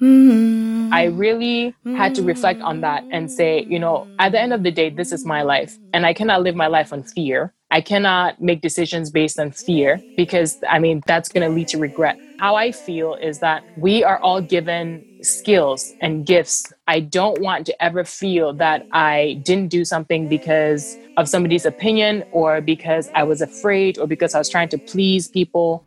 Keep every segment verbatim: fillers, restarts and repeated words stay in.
Mm. I really had to reflect on that and say, you know, at the end of the day, this is my life and I cannot live my life on fear. I cannot make decisions based on fear because, I mean, that's going to lead to regret. How I feel is that we are all given skills and gifts. I don't want to ever feel that I didn't do something because of somebody's opinion or because I was afraid or because I was trying to please people.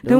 Thank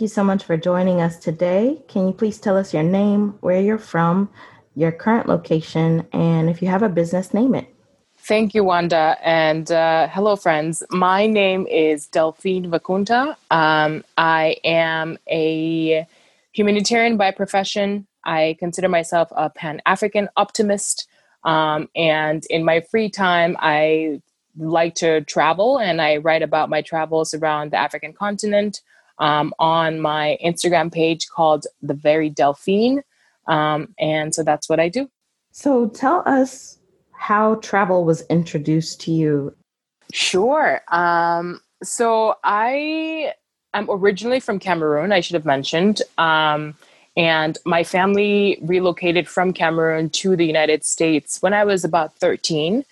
you so much for joining us today. Can you please tell us your name, where you're from, your current location, and if you have a business, name it. Thank you, Wanda. And uh, hello, friends. My name is Delphine Vacunta. Um, I am a humanitarian by profession. I consider myself a Pan-African optimist. Um, and in my free time, I like to travel and I write about my travels around the African continent um, on my Instagram page called The Very Delphine. Um, and so that's what I do. So tell us how travel was introduced to you. Sure. Um, so I am originally from Cameroon, I should have mentioned. Um And my family relocated from Cameroon to the United States when I was about thirteen.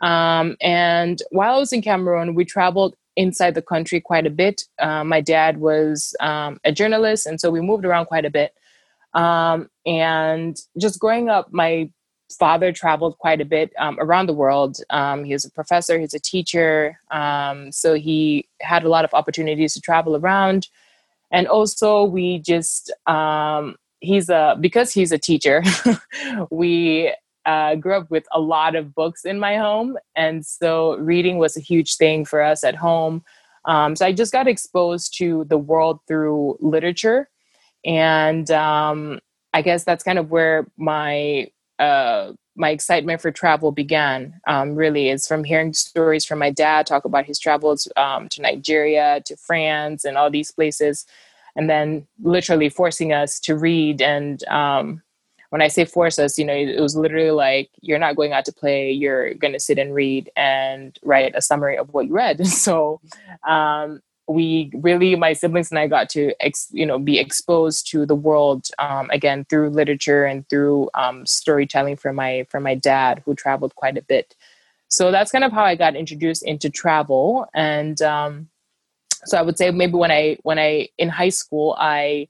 Um, and while I was in Cameroon, we traveled inside the country quite a bit. Uh, my dad was um, a journalist, and so we moved around quite a bit. Um, and just growing up, my father traveled quite a bit um, around the world. Um, he was a professor, he's a teacher. Um, so he had a lot of opportunities to travel around. And also we just, um, he's a, because he's a teacher, we uh, grew up with a lot of books in my home. And so reading was a huge thing for us at home. Um, so I just got exposed to the world through literature. And um, I guess that's kind of where my, uh, my excitement for travel began, um, really, is from hearing stories from my dad talk about his travels um, to Nigeria, to France, and all these places, and then literally forcing us to read. And um, when I say force us, you know, it, it was literally like, you're not going out to play, you're going to sit and read and write a summary of what you read. So um, we really, my siblings and I got to, ex, you know, be exposed to the world, um, again, through literature and through um, storytelling from my from my dad, who traveled quite a bit. So that's kind of how I got introduced into travel. And um, so I would say maybe when I, when I in high school, I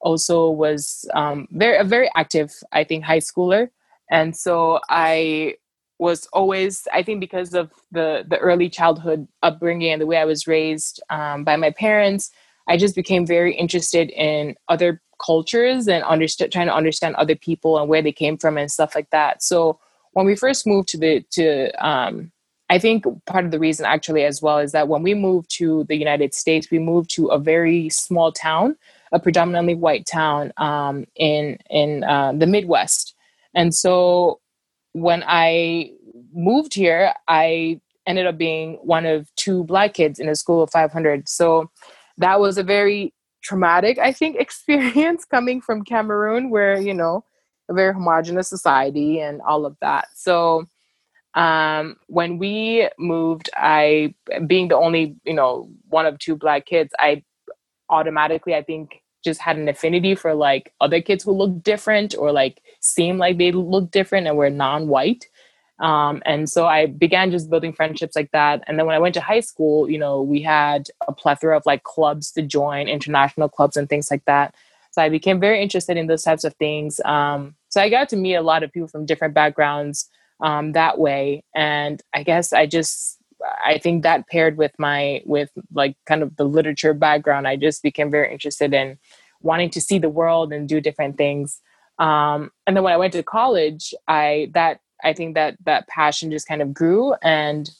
also was um, very a very active, I think, high schooler. And so I was always, I think because of the, the early childhood upbringing and the way I was raised um, by my parents, I just became very interested in other cultures and understood, trying to understand other people and where they came from and stuff like that. So when we first moved to the, to um, I think part of the reason actually as well is that when we moved to the United States, we moved to a very small town, a predominantly white town um, in, in uh, the Midwest. And so when I moved here, I ended up being one of two Black kids in a school of five hundred. So that was a very traumatic, I think, experience coming from Cameroon, where, you know, a very homogenous society and all of that. So um, when we moved, I, being the only, you know, one of two Black kids, I automatically, I think, just had an affinity for like other kids who look different or like seem like they look different and were non-white. Um, and so I began just building friendships like that. And then when I went to high school, you know, we had a plethora of like clubs to join, international clubs and things like that. So I became very interested in those types of things. Um, so I got to meet a lot of people from different backgrounds um, that way. And I guess I just, I think that paired with my, with like kind of the literature background, I just became very interested in wanting to see the world and do different things. Um, and then when I went to college, I, that, I think that that passion just kind of grew and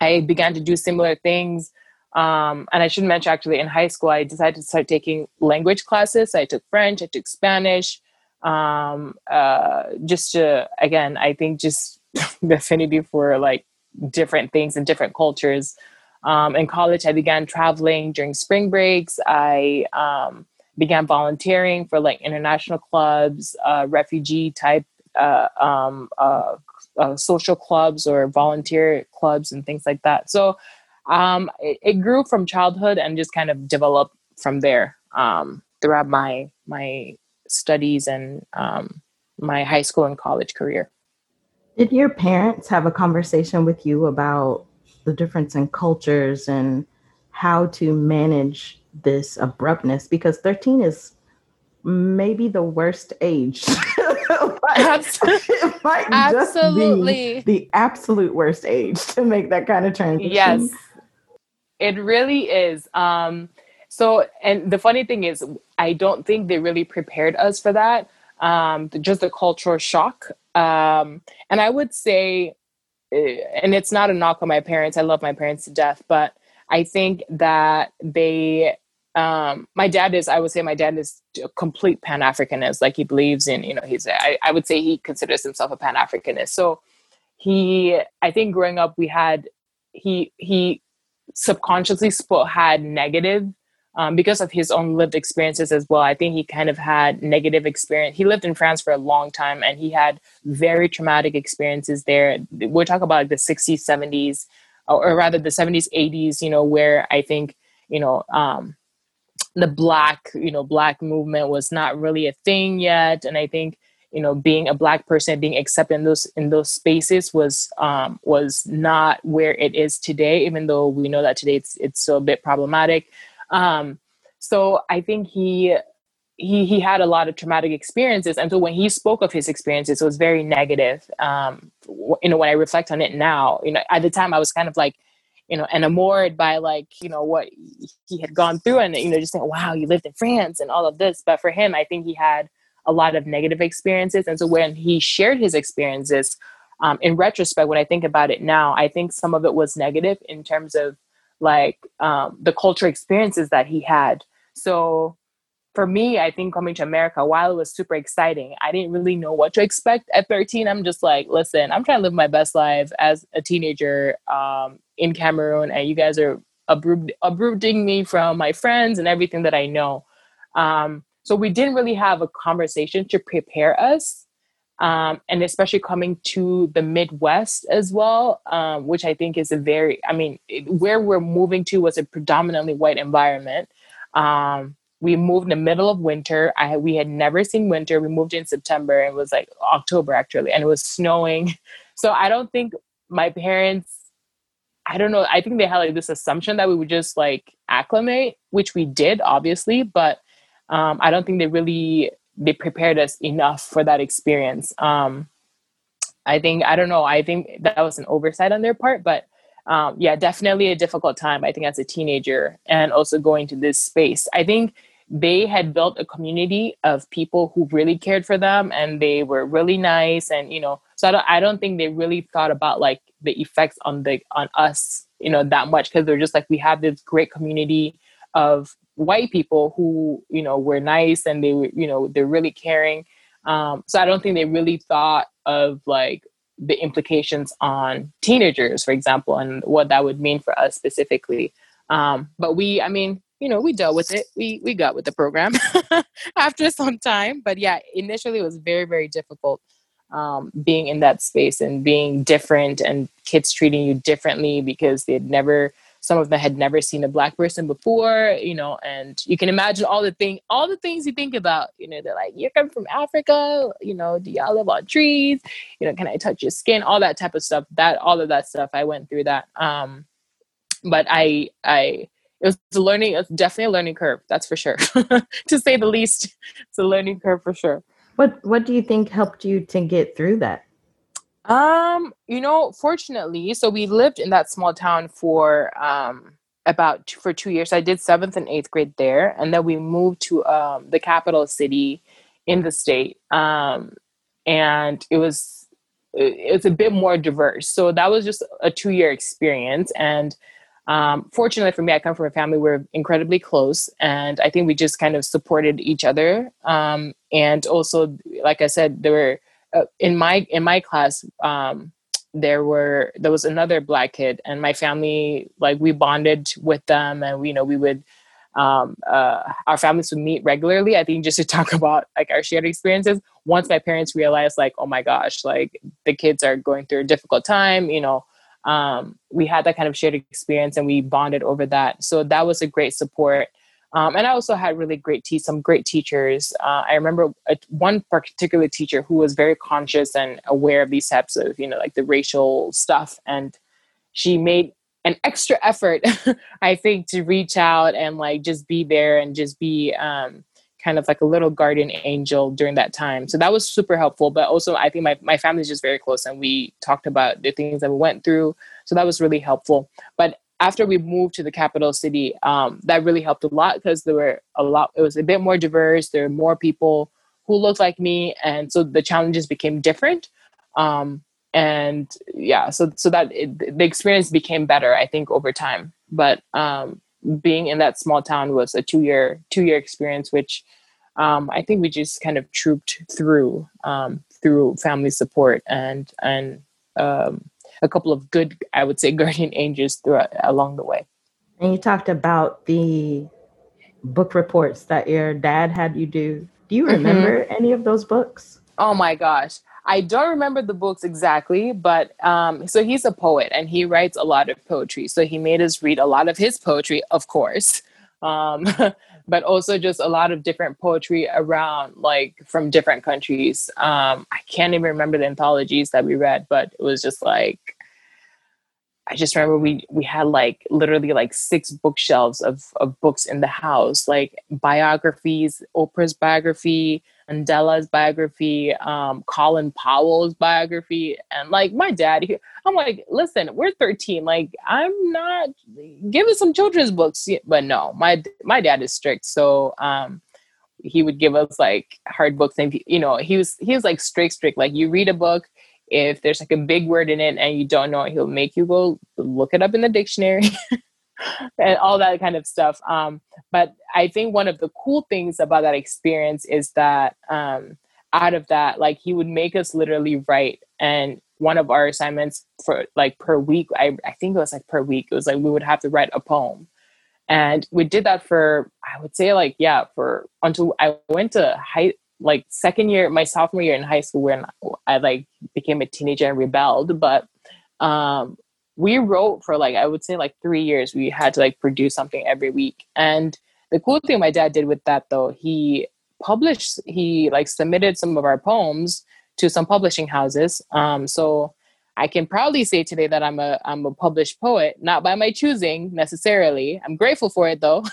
I began to do similar things, Um, and I should mention, actually, in high school, I decided to start taking language classes. I took French, I took Spanish, um, uh, just to, again, I think just the affinity for like different things and different cultures. Um, in college, I began traveling during spring breaks. I um, began volunteering for like international clubs, uh, refugee type uh, um, uh, uh, social clubs or volunteer clubs and things like that. So Um, it, it grew from childhood and just kind of developed from there um, throughout my my studies and um, my high school and college career. Did your parents have a conversation with you about the difference in cultures and how to manage this abruptness? Because thirteen is maybe the worst age. It might absolutely just be the absolute worst age to make that kind of transition. Yes. It really is. Um, so, and the funny thing is, I don't think they really prepared us for that. Um, just the cultural shock. Um, and I would say, and it's not a knock on my parents. I love my parents to death, but I think that they, um, my dad is, I would say my dad is a complete Pan-Africanist. Like he believes in, you know, he's, I, I would say he considers himself a Pan-Africanist. So he, I think growing up, we had, he, he, subconsciously sp- had negative um, because of his own lived experiences as well. I think he kind of had negative experience. He lived in France for a long time and he had very traumatic experiences there. We're talking about like the sixties, seventies, or, or rather the seventies, eighties, you know, where I think, you know, um, the black, you know, black movement was not really a thing yet. And I think, you know, being a black person, being accepted in those in those spaces was um, was not where it is today. Even though we know that today it's it's still a bit problematic. Um, so I think he he he had a lot of traumatic experiences, and so when he spoke of his experiences, it was very negative. Um, you know, when I reflect on it now, you know, at the time I was kind of like, you know, enamored by like, you know, what he had gone through, and you know, just saying, wow, you lived in France and all of this. But for him, I think he had a lot of negative experiences. And so when he shared his experiences, um, in retrospect, when I think about it now, I think some of it was negative in terms of like um, the cultural experiences that he had. So for me, I think coming to America, while it was super exciting, I didn't really know what to expect at thirteen. I'm just like, listen, I'm trying to live my best life as a teenager um, in Cameroon. And you guys are abru- uprooting me from my friends and everything that I know. Um, So we didn't really have a conversation to prepare us. Um, and especially coming to the Midwest as well, um, which I think is a very, I mean, it, where we're moving to was a predominantly white environment. Um, we moved in the middle of winter. I, we had never seen winter. We moved in September and it was like October actually, and it was snowing. So I don't think my parents, I don't know. I think they had like this assumption that we would just like acclimate, which we did obviously, but Um, I don't think they really, they prepared us enough for that experience. Um, I think, I don't know, I think that was an oversight on their part, but um, yeah, definitely a difficult time, I think, as a teenager and also going to this space. I think they had built a community of people who really cared for them and they were really nice. And, you know, so I don't, I don't think they really thought about like the effects on the, on us, you know, that much. Cause they're just like, we have this great community of white people who, you know, were nice and they were, you know, they're really caring. Um, so I don't think they really thought of like the implications on teenagers, for example, and what that would mean for us specifically. Um, but we, I mean, you know, we dealt with it. We, we got with the program after some time, but yeah, initially it was very, very difficult um, being in that space and being different and kids treating you differently because they had never, some of them had never seen a black person before, you know, and you can imagine all the thing, all the things you think about, you know, they're like, you're coming from Africa, you know, do y'all live on trees? You know, can I touch your skin? All that type of stuff, that, all of that stuff. I went through that. Um, but I, I, it was a learning, it was definitely a learning curve. That's for sure. To say the least, it's a learning curve for sure. What, what do you think helped you to get through that? Um, you know, fortunately, so we lived in that small town for, um, about two, for two years. I did seventh and eighth grade there. And then we moved to, um, the capital city in the state. Um, and it was, it, it's a bit more diverse. So that was just a two year experience. And, Um, fortunately for me, I come from a family we're incredibly close, and I think we just kind of supported each other. Um, and also, like I said, there were uh, in my in my class um, there were there was another Black kid, and my family, like, we bonded with them, and we, you know, we would um, uh, our families would meet regularly. I think just to talk about, like, our shared experiences. Once my parents realized, like, oh my gosh, like, the kids are going through a difficult time, you know. Um, we had that kind of shared experience and we bonded over that. So that was a great support. Um, and I also had really great, te- some great teachers. Uh, I remember a, one particular teacher who was very conscious and aware of these types of, you know, like, the racial stuff. And she made an extra effort, I think, to reach out and, like, just be there and just be, um, kind of like a little guardian angel during that time. So that was super helpful. But also, I think my, my family is just very close, and we talked about the things that we went through. So that was really helpful. But after we moved to the capital city, um, that really helped a lot, because there were a lot, it was a bit more diverse. There were more people who looked like me. And so the challenges became different. Um, and yeah, so, so that it, the experience became better, I think, over time. But um, being in that small town was a two year, two year experience, which Um, I think we just kind of trooped through, um, through family support and and um, a couple of good, I would say, guardian angels throughout, along the way. And you talked about the book reports that your dad had you do. Do you remember mm-hmm. any of those books? Oh my gosh. I don't remember the books exactly, but um, so he's a poet and he writes a lot of poetry. So he made us read a lot of his poetry, of course. Um, but also just a lot of different poetry around, like, from different countries. Um, I can't even remember the anthologies that we read, but it was just like, I just remember we, we had like literally like six bookshelves of, of books in the house, like biographies, Oprah's biography, Mandela's biography, um, Colin Powell's biography. And like my dad, he, I'm like, listen, we're thirteen. Like, I'm not, give us some children's books. But no, my, my dad is strict. So, um, he would give us like hard books, and, you know, he was, he was like strict, strict. Like, you read a book, if there's like a big word in it and you don't know it, he'll make you go look it up in the dictionary and all that kind of stuff. Um, but I think one of the cool things about that experience is that um, out of that, like, he would make us literally write. And one of our assignments for like per week, I, I think it was like per week, it was like we would have to write a poem. And we did that for, I would say like, yeah, for until I went to high, like second year, my sophomore year in high school, when I like became a teenager and rebelled. But um, we wrote for like, I would say like three years, we had to like produce something every week. And the cool thing my dad did with that though, he published, he like submitted some of our poems to some publishing houses. Um, so I can proudly say today that I'm a, I'm a published poet, not by my choosing necessarily. I'm grateful for it though.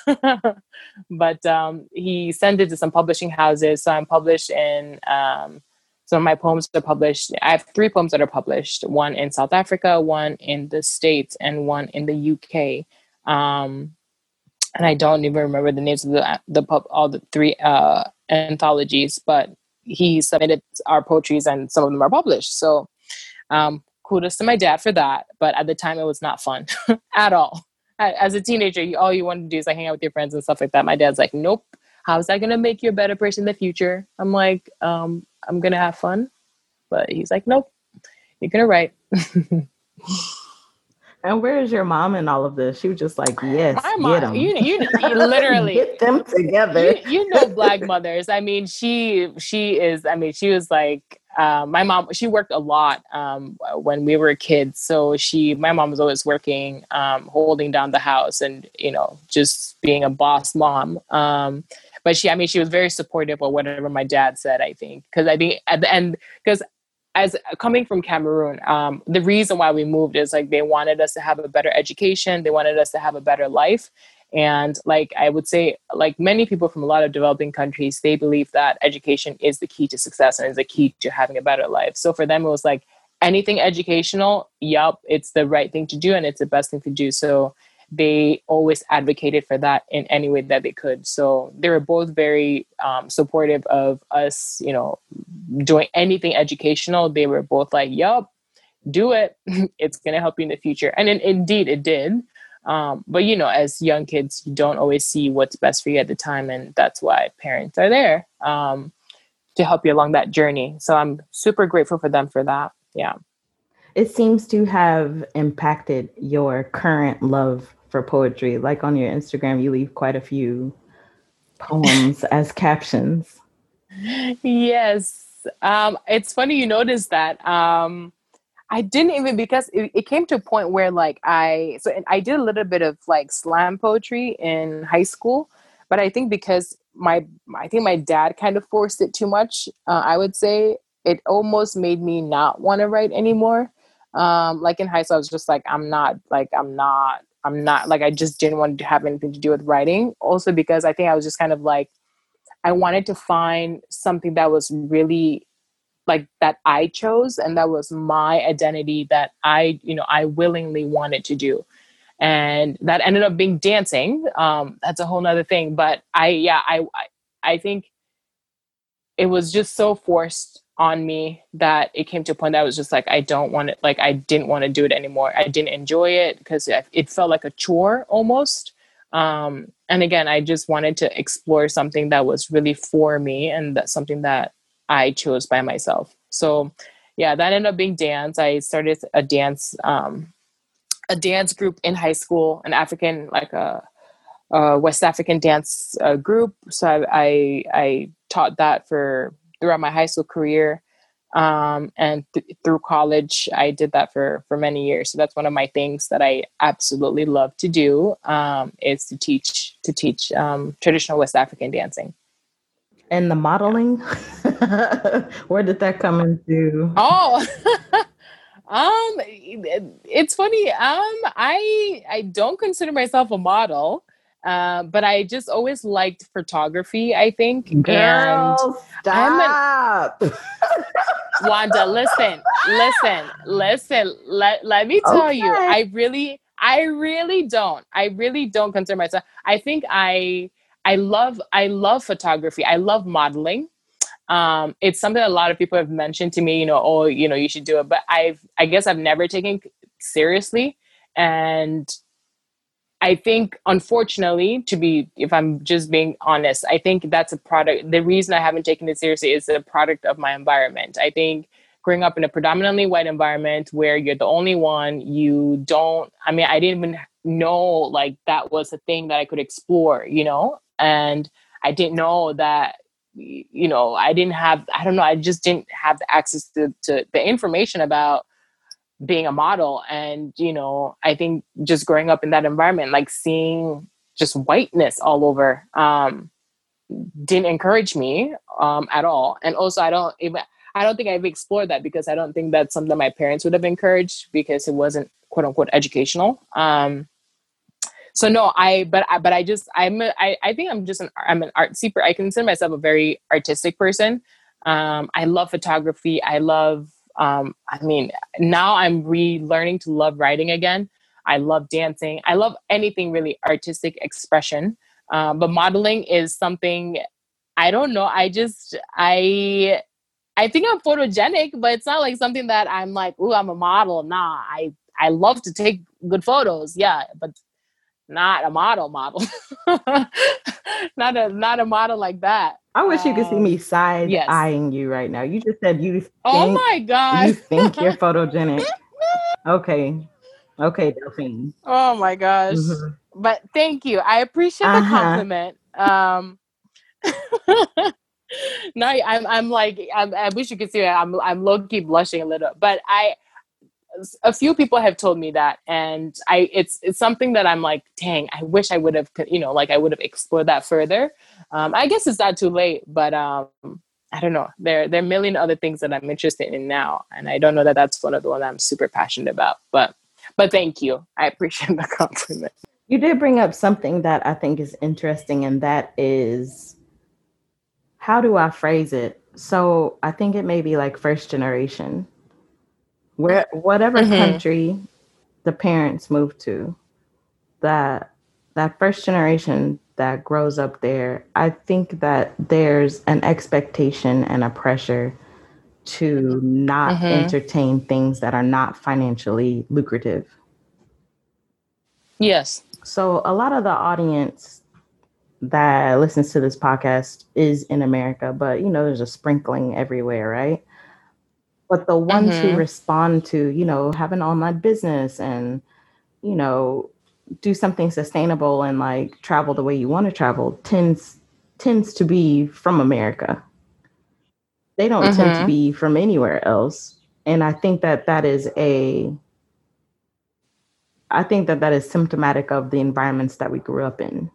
But um, he sent it to some publishing houses. So I'm published in, um, some of my poems are published. I have three poems that are published, one in South Africa, one in the States, and one in the U K. Um, and I don't even remember the names of the, the pub, all the three uh, anthologies, but he submitted our poetries and some of them are published. So um, kudos to my dad for that. But at the time, it was not fun at all. As a teenager, you, all you want to do is like hang out with your friends and stuff like that. My dad's like, nope. How is that going to make you a better person in the future? I'm like, um, I'm going to have fun. But he's like, nope, you're going to write. And where is your mom in all of this? She was just like, yes, my mom, get 'em. You, you, you literally. Get them together. You, you know, Black mothers. I mean, she, she is, I mean, she was like, uh, my mom, she worked a lot um, when we were kids. So she, my mom was always working, um, holding down the house and, you know, just being a boss mom. Um, But she, I mean, she was very supportive of whatever my dad said, I think. Because I think at the end, because as coming from Cameroon, um, the reason why we moved is like they wanted us to have a better education. They wanted us to have a better life. And like, I would say, like many people from a lot of developing countries, they believe that education is the key to success and is the key to having a better life. So for them, it was like anything educational. Yup, it's the right thing to do. And it's the best thing to do. So they always advocated for that in any way that they could. So they were both very um, supportive of us, you know, doing anything educational. They were both like, yup, do it. It's going to help you in the future. And in, indeed it did. Um, but, you know, as young kids, you don't always see what's best for you at the time. And that's why parents are there um, to help you along that journey. So I'm super grateful for them for that. Yeah. It seems to have impacted your current love for poetry. Like on your Instagram, you leave quite a few poems as captions. Yes. Um, it's funny you noticed that. Um, I didn't even, because it, it came to a point where like I, so I did a little bit of like slam poetry in high school, but I think because my, I think my dad kind of forced it too much, uh, I would say it almost made me not want to write anymore. Um, like in high school, I was just like, I'm not like, I'm not, I'm not like, I just didn't want to have anything to do with writing. Also, because I think I was just kind of like, I wanted to find something that was really like that I chose and that was my identity that I, you know, I willingly wanted to do. And that ended up being dancing. Um, that's a whole nother thing. But I, yeah, I, I think it was just so forced on me that it came to a point that I was just like, I don't want it. Like, I didn't want to do it anymore. I didn't enjoy it because it felt like a chore almost. Um, and again, I just wanted to explore something that was really for me and that's something that I chose by myself. So yeah, that ended up being dance. I started a dance, um, a dance group in high school, an African, like a, a West African dance uh, group. So I, I, I taught that for throughout my high school career. Um, and th- through college, I did that for, for many years. So that's one of my things that I absolutely love to do, um, is to teach, to teach, um, traditional West African dancing. And the modeling, where did that come into? Oh, um, it, it's funny. Um, I, I don't consider myself a model. Uh, but I just always liked photography, I think. Girl, and stop. I'm an... Wanda, listen, listen, listen. Let, let me tell okay. you, I really, I really don't. I really don't consider myself. I think I, I love, I love photography. I love modeling. Um, it's something a lot of people have mentioned to me, you know, oh, you know, you should do it. But I've, I guess I've never taken it seriously. And I think, unfortunately, to be, if I'm just being honest, I think that's a product. The reason I haven't taken it seriously is a product of my environment. I think growing up in a predominantly white environment where you're the only one, you don't, I mean, I didn't even know like that was a thing that I could explore, you know, and I didn't know that, you know, I didn't have, I don't know, I just didn't have the access to, to the information about being a model. And, you know, I think just growing up in that environment, like seeing just whiteness all over, um, didn't encourage me, um, at all. And also I don't even, I don't think I've explored that because I don't think that's something my parents would have encouraged because it wasn't quote unquote educational. Um, so no, I, but I, but I just, I'm, a, I, I think I'm just an, I'm an artsy, I consider myself a very artistic person. Um, I love photography. I love, Um, I mean, now I'm relearning to love writing again. I love dancing. I love anything really artistic expression. Um, but modeling is something, I don't know. I just, I, I think I'm photogenic, but it's not like something that I'm like, ooh, I'm a model. Nah, I, I love to take good photos. Yeah. But not a model model, not a, not a model like that. I wish you could see me side yes. eyeing you right now. You just said you. Think, oh my God! You think you're photogenic? Okay, okay, Delphine. Oh my gosh! Mm-hmm. But thank you. I appreciate uh-huh. the compliment. Um, now I'm I'm like I'm, I wish you could see me. I'm I'm low key blushing a little, but I. A few people have told me that, and I it's it's something that I'm like, dang, I wish I would have, you know, like I would have explored that further. Um, I guess it's not too late, but um, I don't know. There, there are a million other things that I'm interested in now, and I don't know that that's one of the ones I'm super passionate about. But, but thank you, I appreciate the compliment. You did bring up something that I think is interesting, and that is, how do I phrase it? So I think it may be like first generation. Where whatever mm-hmm. country the parents move to, that that first generation that grows up there, I think that there's an expectation and a pressure to not mm-hmm. entertain things that are not financially lucrative. Yes. So a lot of the audience that listens to this podcast is in America, but, you know, there's a sprinkling everywhere, right? But the ones mm-hmm. who respond to, you know, have an online business and, you know, do something sustainable and like travel the way you want to travel tends tends to be from America. They don't mm-hmm. tend to be from anywhere else. And I think that that is a, I think that that is symptomatic of the environments that we grew up in.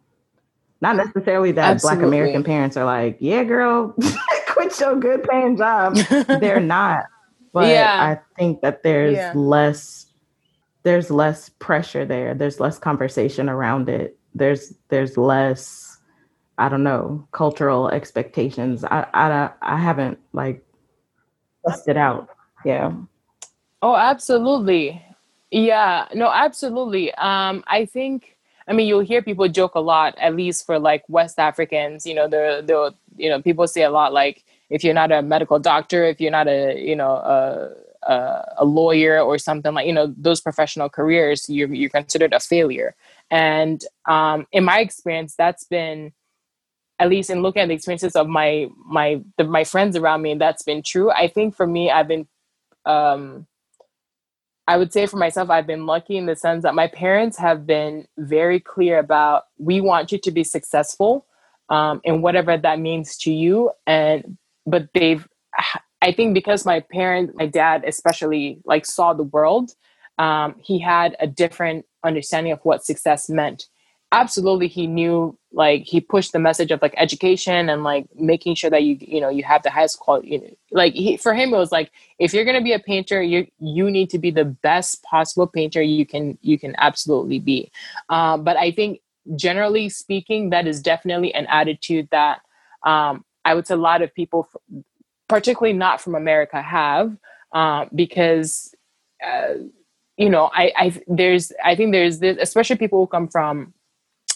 Not necessarily that Absolutely. Black American parents are like, yeah, girl, quit your good paying job. They're not. But yeah. I think that there's yeah. less, there's less pressure there. There's less conversation around it. There's, there's less, I don't know, cultural expectations. I, I, I haven't like busted out. Yeah. Oh, absolutely. Yeah, no, absolutely. Um, I think, I mean, you'll hear people joke a lot, at least for like West Africans, you know, they're, they're, you know, people say a lot, like, if you're not a medical doctor, if you're not a, you know, a, a, a lawyer or something like, you know, those professional careers, you're, you're considered a failure. And um, in my experience, that's been, at least in looking at the experiences of my, my, the, my friends around me, that's been true. I think for me, I've been, um, I would say for myself, I've been lucky in the sense that my parents have been very clear about, we want you to be successful um, in whatever that means to you. And, but they've, I think because my parents, my dad especially, like saw the world, um, he had a different understanding of what success meant. Absolutely. He knew, like, he pushed the message of like education and like making sure that you, you know, you have the highest quality, you know, like he, for him, it was like, if you're going to be a painter, you, you need to be the best possible painter you can, you can absolutely be. Um, but I think generally speaking, that is definitely an attitude that, um, I would say a lot of people, particularly not from America, have, um, because, uh, you know, I, I, there's, I think there's this, especially people who come from,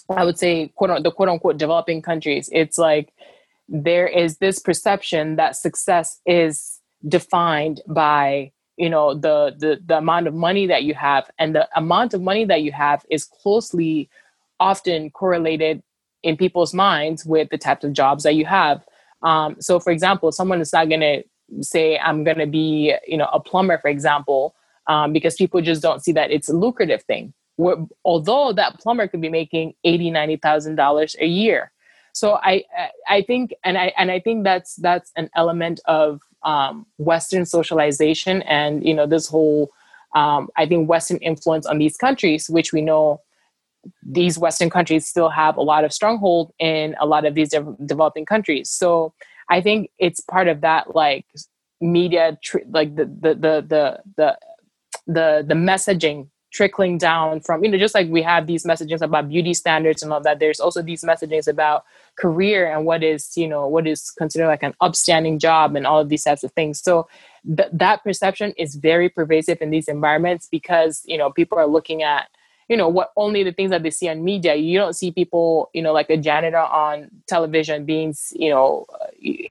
I would say quote, the quote unquote developing countries, it's like there is this perception that success is defined by, you know, the, the, the amount of money that you have, and the amount of money that you have is closely often correlated in people's minds with the types of jobs that you have. Um, so for example, someone is not going to say, I'm going to be, you know, a plumber, for example, um, because people just don't see that it's a lucrative thing. Where, although that plumber could be making eighty, ninety thousand dollars a year. So I, I think, and I, and I think that's, that's an element of, um, Western socialization and, you know, this whole, um, I think Western influence on these countries, which we know these Western countries still have a lot of stronghold in a lot of these de- developing countries. So I think it's part of that, like media, tr- like the, the, the, the, the, the, the messaging trickling down from, you know, just like we have these messages about beauty standards and all that, there's also these messages about career and what is, you know, what is considered like an upstanding job and all of these types of things. So th- that perception is very pervasive in these environments because, you know, people are looking at, you know, what only the things that they see on media. You don't see people, you know, like a janitor on television being, you know,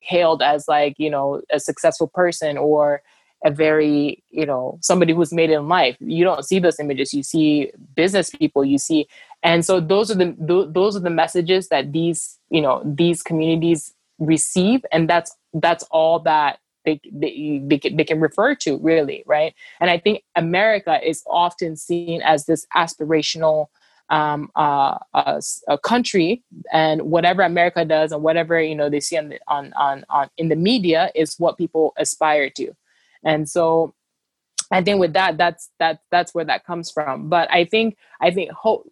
hailed as like, you know, a successful person or a very, you know, somebody who's made it in life. You don't see those images. You see business people, you see. And so those are the, th- those are the messages that these, you know, these communities receive. And that's, that's all that they, they, they can, they can refer to really. Right. And I think America is often seen as this aspirational um, uh, uh, uh, country, and whatever America does and whatever, you know, they see on, the, on, on, on, in the media is what people aspire to. And so I think with that, that's, that, that's where that comes from. But I think, I think ho-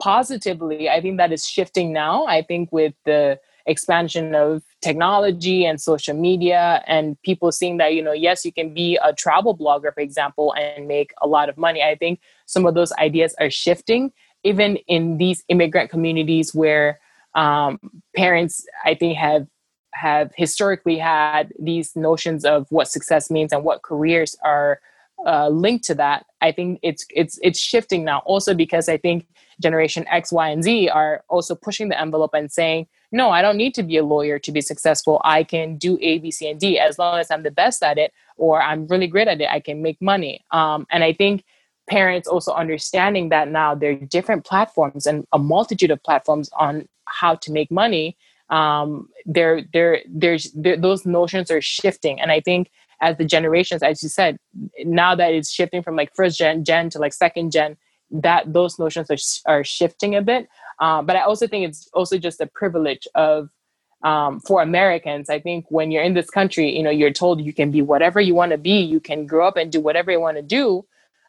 positively, I think that is shifting now. I think with the expansion of technology and social media and people seeing that, you know, yes, you can be a travel blogger, for example, and make a lot of money. I think some of those ideas are shifting, even in these immigrant communities where um, parents, I think, have have historically had these notions of what success means and what careers are uh, linked to that. I think it's, it's, it's shifting now also because I think generation X, Y, and Z are also pushing the envelope and saying, no, I don't need to be a lawyer to be successful. I can do A, B, C, and D as long as I'm the best at it, or I'm really great at it. I can make money. Um, and I think parents also understanding that now there are different platforms and a multitude of platforms on how to make money. Um, there, there, there's there, those notions are shifting, and I think as the generations, as you said, now that it's shifting from like first gen gen to like second gen, that those notions are are shifting a bit. Um, but I also think it's also just a privilege of um, for Americans. I think when you're in this country, you know, you're told you can be whatever you want to be, you can grow up and do whatever you want to do.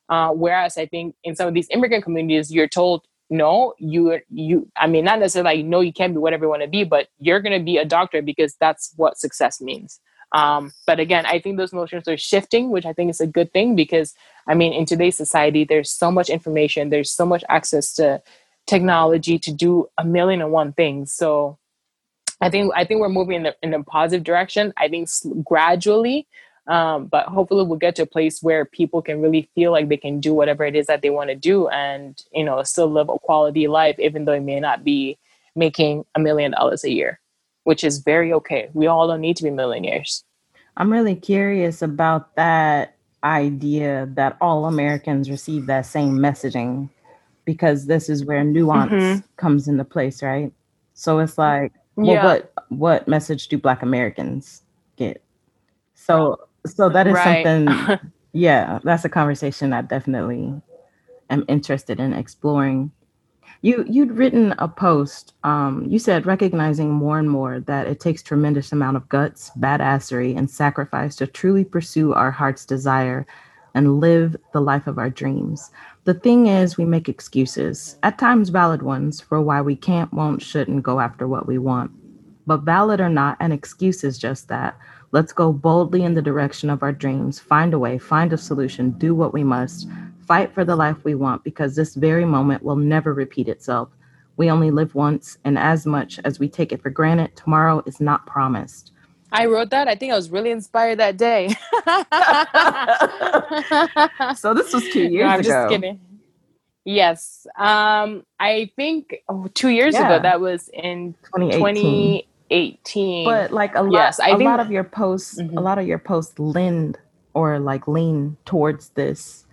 Uh, whereas I think in some of these immigrant communities, you're told, no, you, you, I mean, not necessarily like, no, you can't be whatever you want to be, but you're going to be a doctor because that's what success means. Um, but again, I think those notions are shifting, which I think is a good thing because, I mean, in today's society, there's so much information, there's so much access to technology to do a million and one things. So I think, I think we're moving in, the, in a positive direction. I think gradually, Um, but hopefully we'll get to a place where people can really feel like they can do whatever it is that they want to do and, you know, still live a quality life, even though it may not be making a million dollars a year, which is very okay. We all don't need to be millionaires. I'm really curious about that idea that all Americans receive that same messaging, because this is where nuance mm-hmm. comes into place, right? So it's like, well, yeah. what, what message do Black Americans get? So, So that is right. something, yeah, that's a conversation I definitely am interested in exploring. You, you'd written a post, um, you said, recognizing more and more that it takes tremendous amount of guts, badassery, and sacrifice to truly pursue our heart's desire and live the life of our dreams. The thing is, we make excuses, at times valid ones, for why we can't, won't, shouldn't go after what we want. But valid or not, an excuse is just that. Let's go boldly in the direction of our dreams, find a way, find a solution, do what we must, fight for the life we want, because this very moment will never repeat itself. We only live once, and as much as we take it for granted, tomorrow is not promised. I wrote that. I think I was really inspired that day. So this was two years ago. No, I'm just kidding. Yes. Um, I think oh, two years yeah. ago, that was in twenty eighteen. twenty eighteen But like a lot, yes, I a think lot of your posts, mm-hmm. a lot of your posts lend or like lean towards this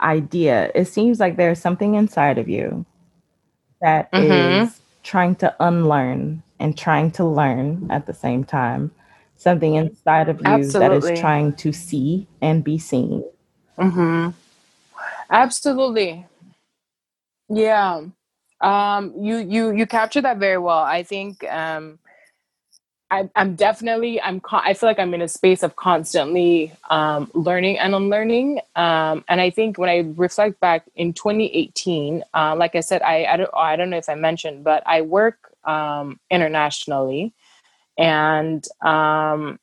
idea. It seems like there's something inside of you that mm-hmm. is trying to unlearn and trying to learn at the same time. Something inside of you Absolutely. That is trying to see and be seen. Mm-hmm. Absolutely. Yeah. Um, you, you, you captured that very well. I think, um, I, I'm definitely, I'm, con- I feel like I'm in a space of constantly, um, learning and unlearning. Um, and I think when I reflect back in twenty eighteen, uh, like I said, I, I don't, I don't know if I mentioned, but I work, um, internationally and, um,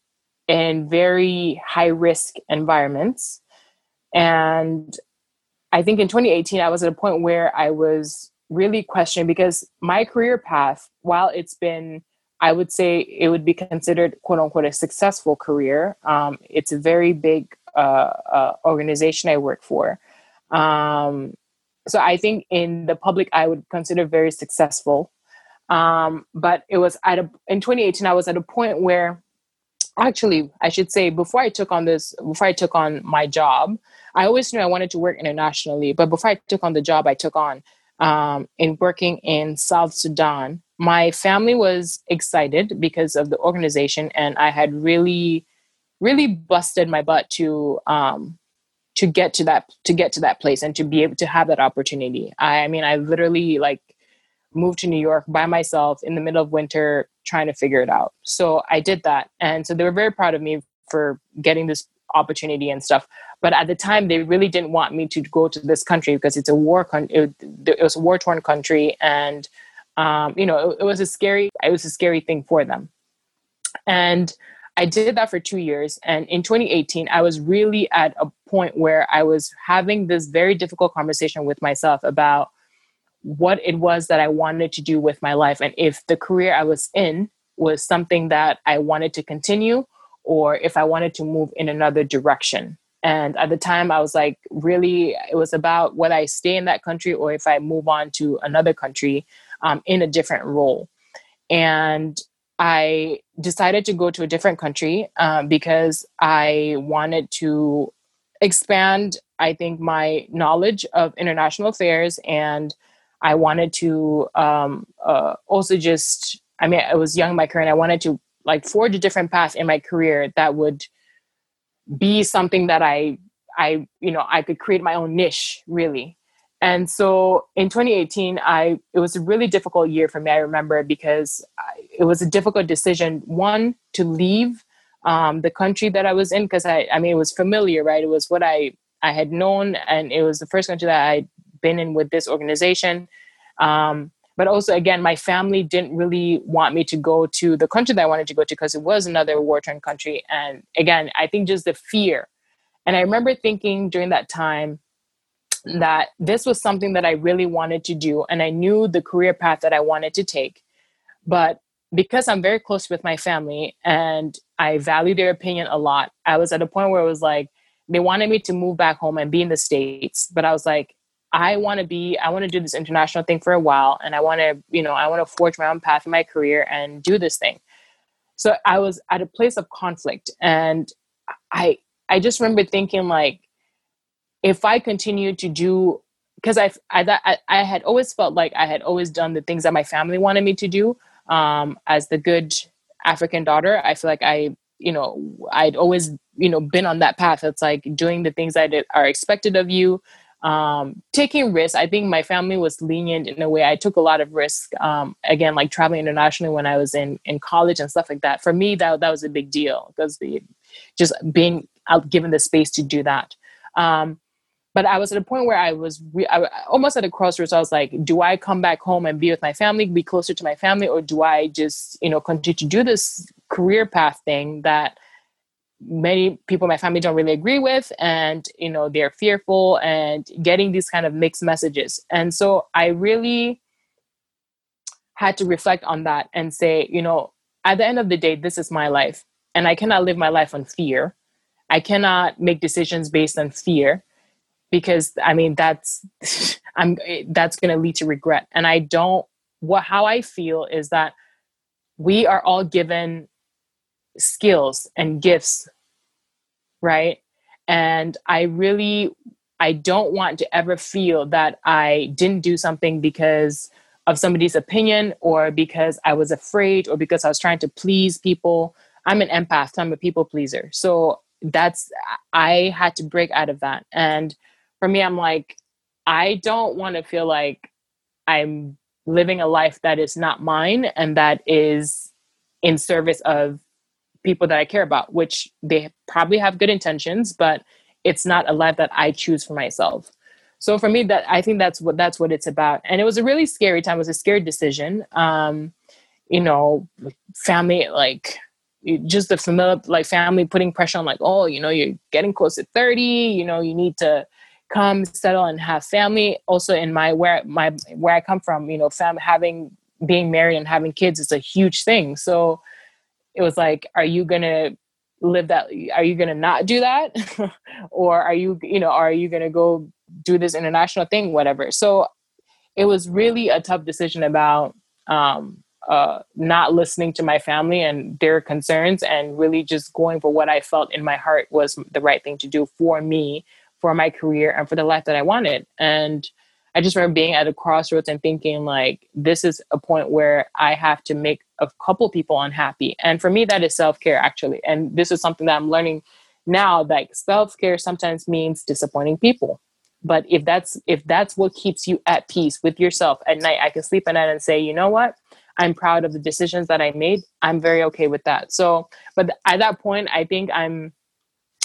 in very high risk environments. And I think in twenty eighteen, I was at a point where I was really questioning, because my career path, while it's been, I would say it would be considered quote unquote a successful career. Um, it's a very big uh, uh, organization I work for. Um, so I think in the public, I would consider very successful. Um, but it was at a, in twenty eighteen, I was at a point where actually, I should say before I took on this, before I took on my job, I always knew I wanted to work internationally, but before I took on the job I took on, Um, in working in South Sudan, my family was excited because of the organization, and I had really, really busted my butt to um, to get to that to get to that place and to be able to have that opportunity. I, I mean, I literally like moved to New York by myself in the middle of winter, trying to figure it out. So I did that, and so they were very proud of me for getting this opportunity and stuff. But at the time, they really didn't want me to go to this country because it's a war con- it, it was a war-torn country, and um, you know it, it was a scary it was a scary thing for them. And I did that for two years. And in twenty eighteen, I was really at a point where I was having this very difficult conversation with myself about what it was that I wanted to do with my life, and if the career I was in was something that I wanted to continue, or if I wanted to move in another direction. And at the time, I was like, really, it was about whether I stay in that country or if I move on to another country um, in a different role. And I decided to go to a different country um, because I wanted to expand, I think, my knowledge of international affairs. And I wanted to um, uh, also just, I mean, I was young in my career, and I wanted to like forge a different path in my career that would be something that I, I, you know, I could create my own niche, really. And so in twenty eighteen, I, it was a really difficult year for me, I remember, because I, it was a difficult decision, one, to leave um, the country that I was in, because I, I mean, it was familiar, right? It was what I, I had known, and it was the first country that I'd been in with this organization. Um, but also, again, my family didn't really want me to go to the country that I wanted to go to, because it was another war-torn country. And again, I think just the fear. And I remember thinking during that time that this was something that I really wanted to do. And I knew the career path that I wanted to take. But because I'm very close with my family and I value their opinion a lot, I was at a point where it was like, they wanted me to move back home and be in the States. But I was like, I want to be, I want to do this international thing for a while. And I want to, you know, I want to forge my own path in my career and do this thing. So I was at a place of conflict. And I, I just remember thinking like, if I continue to do, because I, I I had always felt like I had always done the things that my family wanted me to do. Um, as the good African daughter, I feel like I, you know, I'd always, you know, been on that path. It's like doing the things that are expected of you, um, taking risks. I think my family was lenient in a way. I took a lot of risk. Um, again, like traveling internationally when I was in, in college and stuff like that. For me, that that was a big deal, because the just being out, given the space to do that. Um, But I was at a point where I was re- I almost at a crossroads. I was like, do I come back home and be with my family, be closer to my family? Or do I just, you know, continue to do this career path thing that many people in my family don't really agree with? And, you know, they're fearful and getting these kind of mixed messages. And so I really had to reflect on that and say, you know, at the end of the day, this is my life. And I cannot live my life on fear. I cannot make decisions based on fear. Because I mean, that's, I'm, that's going to lead to regret. And I don't, what, how I feel is that we are all given skills and gifts, right? And I really, I don't want to ever feel that I didn't do something because of somebody's opinion, or because I was afraid, or because I was trying to please people. I'm an empath. So I'm a people pleaser. So that's, I had to break out of that. And for me, I'm like, I don't want to feel like I'm living a life that is not mine and that is in service of people that I care about, which they probably have good intentions, but it's not a life that I choose for myself. So for me, that I think that's what that's what it's about. And it was a really scary time. It was a scary decision. Um, you know, family, like just the familiar, like family putting pressure on like, oh, you know, you're getting close to thirty, you know, you need to come settle and have family. Also in my, where my, where I come from, you know, fam having, being married and having kids is a huge thing. So it was like, are you going to live that? Are you going to not do that? Or are you, you know, are you going to go do this international thing, whatever? So it was really a tough decision about, um, Uh, not listening to my family and their concerns, and really just going for what I felt in my heart was the right thing to do for me, for my career, and for the life that I wanted. And I just remember being at a crossroads and thinking like, this is a point where I have to make a couple people unhappy. And for me, that is self-care actually. And this is something that I'm learning now, like self-care sometimes means disappointing people. But if that's, if that's what keeps you at peace with yourself at night, I can sleep at night and say, you know what? I'm proud of the decisions that I made. I'm very okay with that. So, but th- at that point, I think I'm,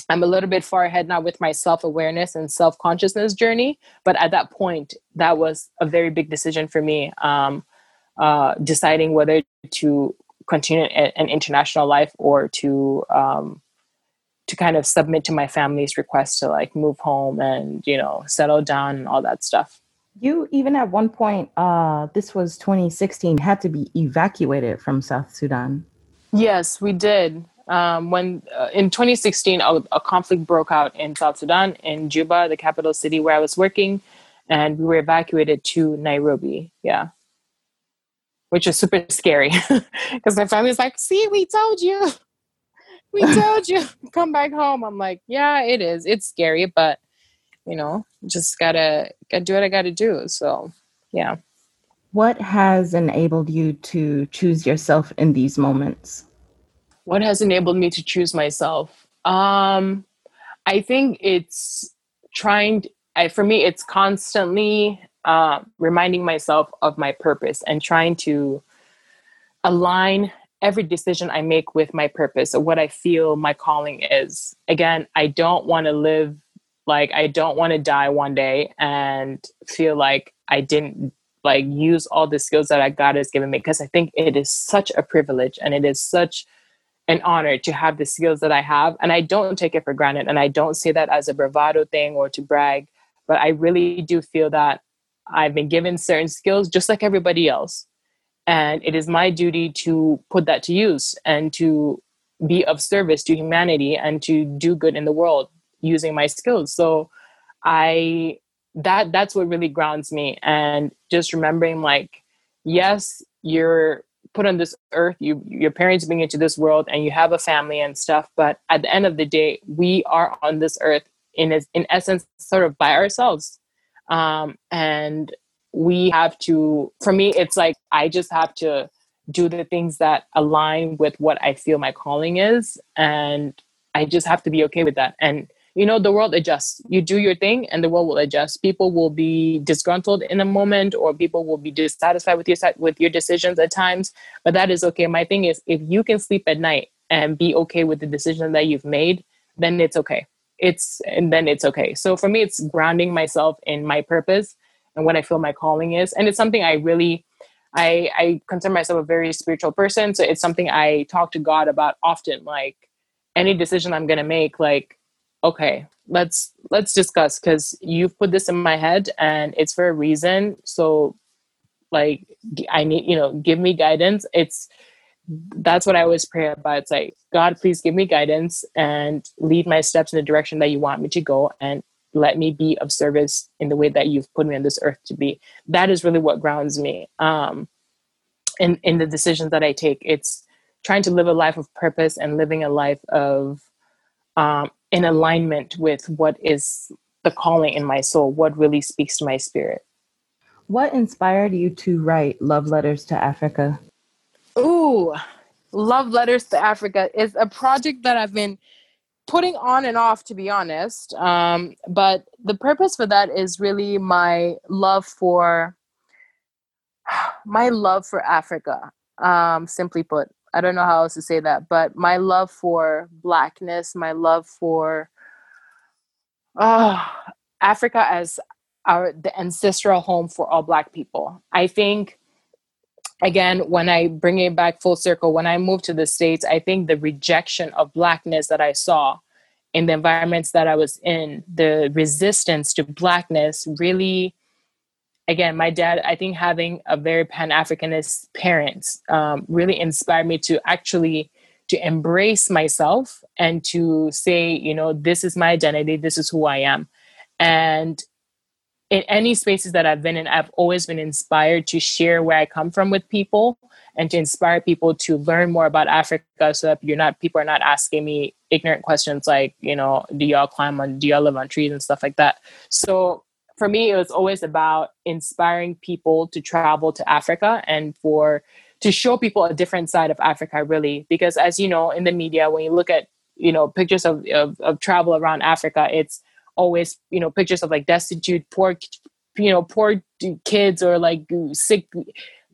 I'm a little bit far ahead now with my self-awareness and self-consciousness journey. But at that point, that was a very big decision for me, um, uh, deciding whether to continue a- an international life or to, um, to kind of submit to my family's request to like move home and, you know, settle down and all that stuff. You even at one point, uh, this was twenty sixteen, had to be evacuated from South Sudan. Yes, we did. Um, when uh, in twenty sixteen, a, a conflict broke out in South Sudan, in Juba, the capital city where I was working, and we were evacuated to Nairobi. Yeah. Which was super scary because my family was like, see, we told you. we told you, come back home. I'm like, yeah, it is. It's scary, but, you know, just gotta, gotta do what I gotta do. So, yeah. What has enabled you to choose yourself in these moments? What has enabled me to choose myself? Um, I think it's trying, to, I, for me, it's constantly uh, reminding myself of my purpose and trying to align every decision I make with my purpose or what I feel my calling is. Again, I don't want to live, like, I don't want to die one day and feel like I didn't, like, use all the skills that God has given me, because I think it is such a privilege and it is such an honor to have the skills that I have. And I don't take it for granted. And I don't say that as a bravado thing or to brag, but I really do feel that I've been given certain skills just like everybody else. And it is my duty to put that to use and to be of service to humanity and to do good in the world using my skills. So I, that, that's what really grounds me. And just remembering, like, yes, you're put on this earth, you, your parents bring you to this world and you have a family and stuff. But at the end of the day, we are on this earth in, in essence, sort of by ourselves. Um, and we have to, for me, it's like, I just have to do the things that align with what I feel my calling is. And I just have to be okay with that. And, you know, the world adjusts. You do your thing and the world will adjust. People will be disgruntled in a moment, or people will be dissatisfied with your, with your decisions at times, but that is okay. My thing is, if you can sleep at night and be okay with the decision that you've made, then it's okay. It's, and then it's okay. So for me, it's grounding myself in my purpose and what I feel my calling is. And it's something I really, I, I consider myself a very spiritual person. So it's something I talk to God about often, like any decision I'm going to make, like, okay, let's, let's discuss, because you've put this in my head and it's for a reason. So, like, I need, you know, give me guidance. It's, that's what I always pray about. It's like, God, please give me guidance and lead my steps in the direction that you want me to go. And let me be of service in the way that you've put me on this earth to be. That is really what grounds me. Um, in, in the decisions that I take, it's trying to live a life of purpose and living a life of, um, in alignment with what is the calling in my soul, what really speaks to my spirit. What inspired you to write Love Letters to Africa? Ooh, Love Letters to Africa is a project that I've been putting on and off, to be honest. Um, but the purpose for that is really my love for, my love for Africa, um, simply put. I don't know how else to say that, but my love for Blackness, my love for uh, Africa as our the ancestral home for all Black people. I think, again, when I bring it back full circle, when I moved to the States, I think the rejection of Blackness that I saw in the environments that I was in, the resistance to Blackness really... Again, my dad, I think having a very Pan-Africanist parent um, really inspired me to actually to embrace myself and to say, you know, this is my identity. This is who I am. And in any spaces that I've been in, I've always been inspired to share where I come from with people and to inspire people to learn more about Africa, so that you're not, people are not asking me ignorant questions like, you know, do y'all climb on, do y'all live on trees and stuff like that. So for me, it was always about inspiring people to travel to Africa and for to show people a different side of Africa, really. Because as you know, in the media, when you look at, you know, pictures of, of, of travel around Africa, it's always, you know, pictures of like destitute, poor, you know, poor kids or like sick,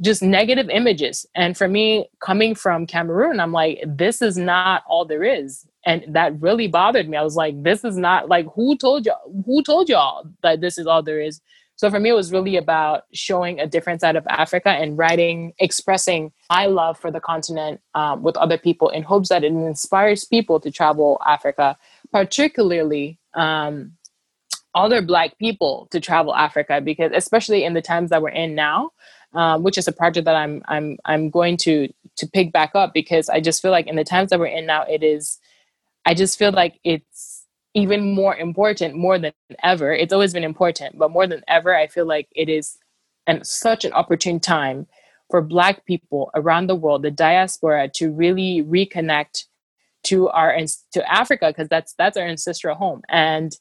just negative images. And for me, coming from Cameroon, I'm like, this is not all there is. And that really bothered me. I was like, this is not, like, who told y'all, who told y'all that this is all there is? So for me, it was really about showing a different side of Africa and writing, expressing my love for the continent um, with other people in hopes that it inspires people to travel Africa, particularly um, other Black people to travel Africa, because especially in the times that we're in now, Um, which is a project that I'm I'm I'm going to to pick back up, because I just feel like in the times that we're in now, it is, I just feel like it's even more important, more than ever. It's always been important, but more than ever, I feel like it is an, such an opportune time for Black people around the world, the diaspora, to really reconnect to our to Africa, because that's that's our ancestral home, and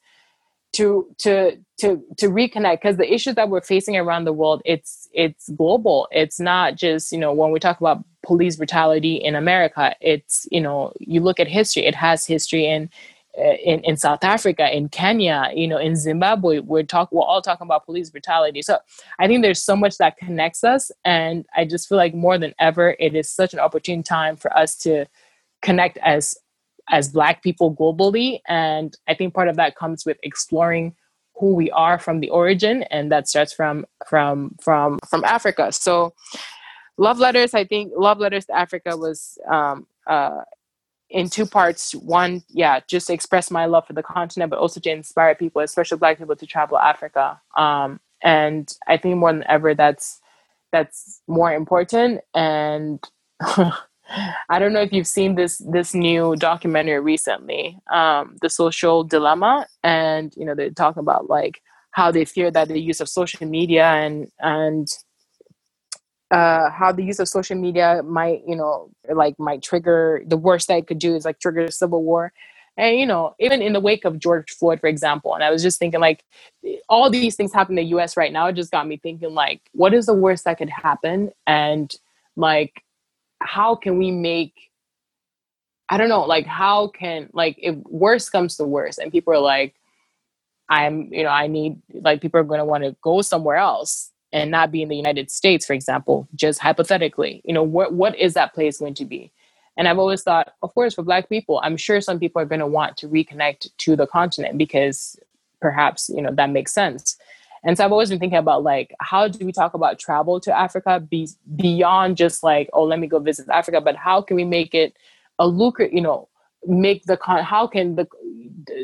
to to to to reconnect, because the issues that we're facing around the world, it's it's global. It's not just, you know, when we talk about police brutality in America, it's, you know, you look at history, it has history in in, in South Africa, in Kenya, you know, in Zimbabwe, we're talk we're all talking about police brutality. So I think there's so much that connects us, and I just feel like more than ever, it is such an opportune time for us to connect as as Black people globally. And I think part of that comes with exploring who we are from the origin, and that starts from from from from Africa. So love letters, I think love letters to Africa was um, uh, in two parts. One, yeah, just express my love for the continent, but also to inspire people, especially Black people, to travel Africa. Um, and I think more than ever, that's that's more important. And I don't know if you've seen this this new documentary recently, um, The Social Dilemma, and you know they talk about like how they fear that the use of social media and and uh, how the use of social media might, you know, like might trigger, the worst that it could do is like trigger civil war. And, you know, even in the wake of George Floyd, for example, and I was just thinking like all these things happen in the U S right now. It just got me thinking like, what is the worst that could happen? And like, how can we make, I don't know, like how can, like if worse comes to worse and people are like, I'm, you know, I need, like people are going to want to go somewhere else and not be in the United States, for example, just hypothetically, you know, what what is that place going to be? And I've always thought, of course, for Black people, I'm sure some people are going to want to reconnect to the continent because perhaps, you know, that makes sense. And so I've always been thinking about like, how do we talk about travel to Africa be, beyond just like, oh, let me go visit Africa, but how can we make it a lucrative, you know, make the, con- how can the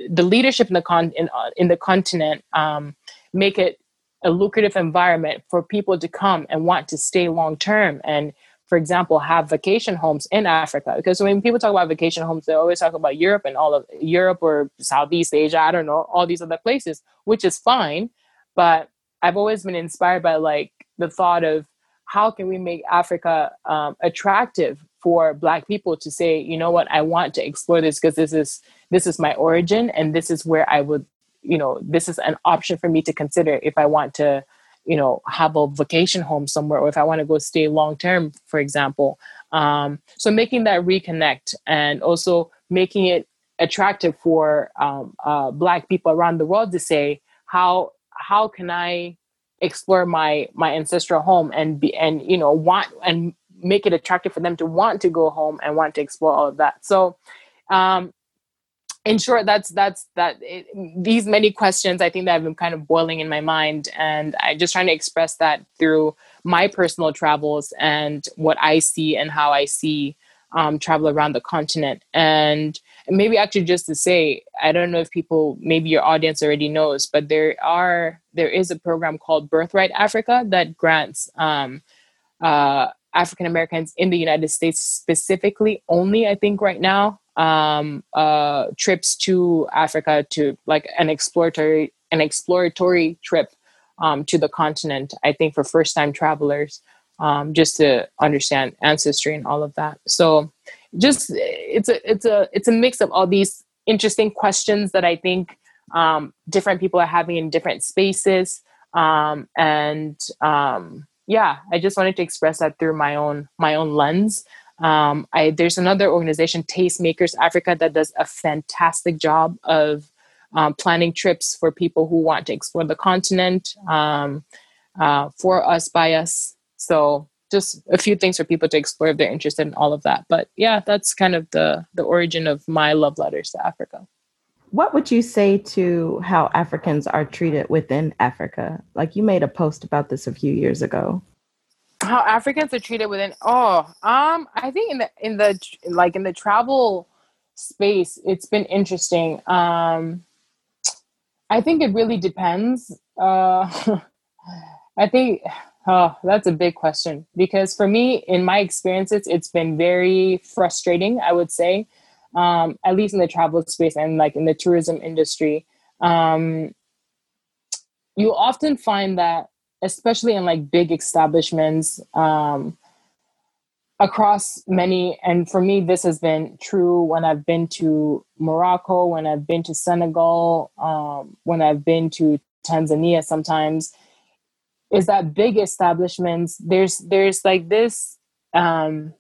the leadership in the con in, uh, in the continent um, make it a lucrative environment for people to come and want to stay long term, and for example have vacation homes in Africa? Because when people talk about vacation homes, they always talk about Europe and all of Europe or Southeast Asia, I don't know, all these other places, which is fine, but I've always been inspired by like the thought of how can we make Africa um, attractive for Black people to say, you know what, I want to explore this because this is this is my origin, and this is where I would, you know, this is an option for me to consider if I want to, you know, have a vacation home somewhere, or if I want to go stay long-term, for example. Um, so making that reconnect and also making it attractive for um, uh, Black people around the world to say, how how can I explore my my ancestral home and be, and, you know, want and make it attractive for them to want to go home and want to explore all of that. So, um, in short, that's that's that. It, these many questions, I think, that have been kind of boiling in my mind, and I'm just trying to express that through my personal travels and what I see and how I see um, travel around the continent. And maybe actually just to say, I don't know if people, maybe your audience already knows, but there are there is a program called Birthright Africa that grants um, uh, African Americans in the United States specifically only, I think, right now, um uh trips to Africa, to like an exploratory an exploratory trip um to the continent, I think, for first time travelers, um just to understand ancestry and all of that. So just it's a it's a it's a mix of all these interesting questions that I think um different people are having in different spaces, um and um yeah I just wanted to express that through my own my own lens. Um, I, there's another organization, Tastemakers Africa, that does a fantastic job of um, planning trips for people who want to explore the continent, um, uh, for us, by us. So just a few things for people to explore if they're interested in all of that. But yeah, that's kind of the, the origin of my love letters to Africa. What would you say to how Africans are treated within Africa? Like, you made a post about this a few years ago. How Africans are treated within, oh, um, I think in the, in the, like in the travel space, it's been interesting. Um, I think it really depends. Uh, I think, oh, that's a big question, because for me, in my experiences, it's been very frustrating, I would say, um, at least in the travel space and like in the tourism industry. Um, you often find that, especially in like big establishments, um, across many. And for me, this has been true when I've been to Morocco, when I've been to Senegal, um, when I've been to Tanzania sometimes, is that big establishments, there's there's like this, um,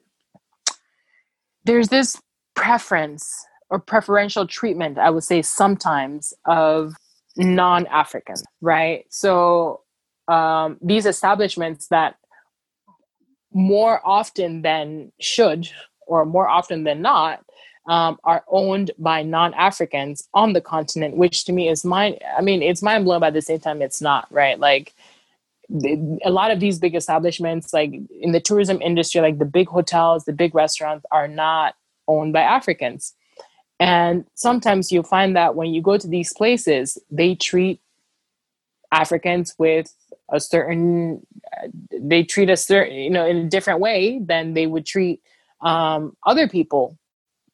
there's this preference or preferential treatment, I would say sometimes, of non-African, right? So um, these establishments that more often than should, or more often than not, um, are owned by non-Africans on the continent, which to me is mind, I mean, it's mind blowing, but at the same time, it's not, right? Like a lot of these big establishments, like in the tourism industry, like the big hotels, the big restaurants are not owned by Africans. And sometimes you'll find that when you go to these places, they treat Africans with a certain, they treat a certain, you know, in a different way than they would treat um, other people,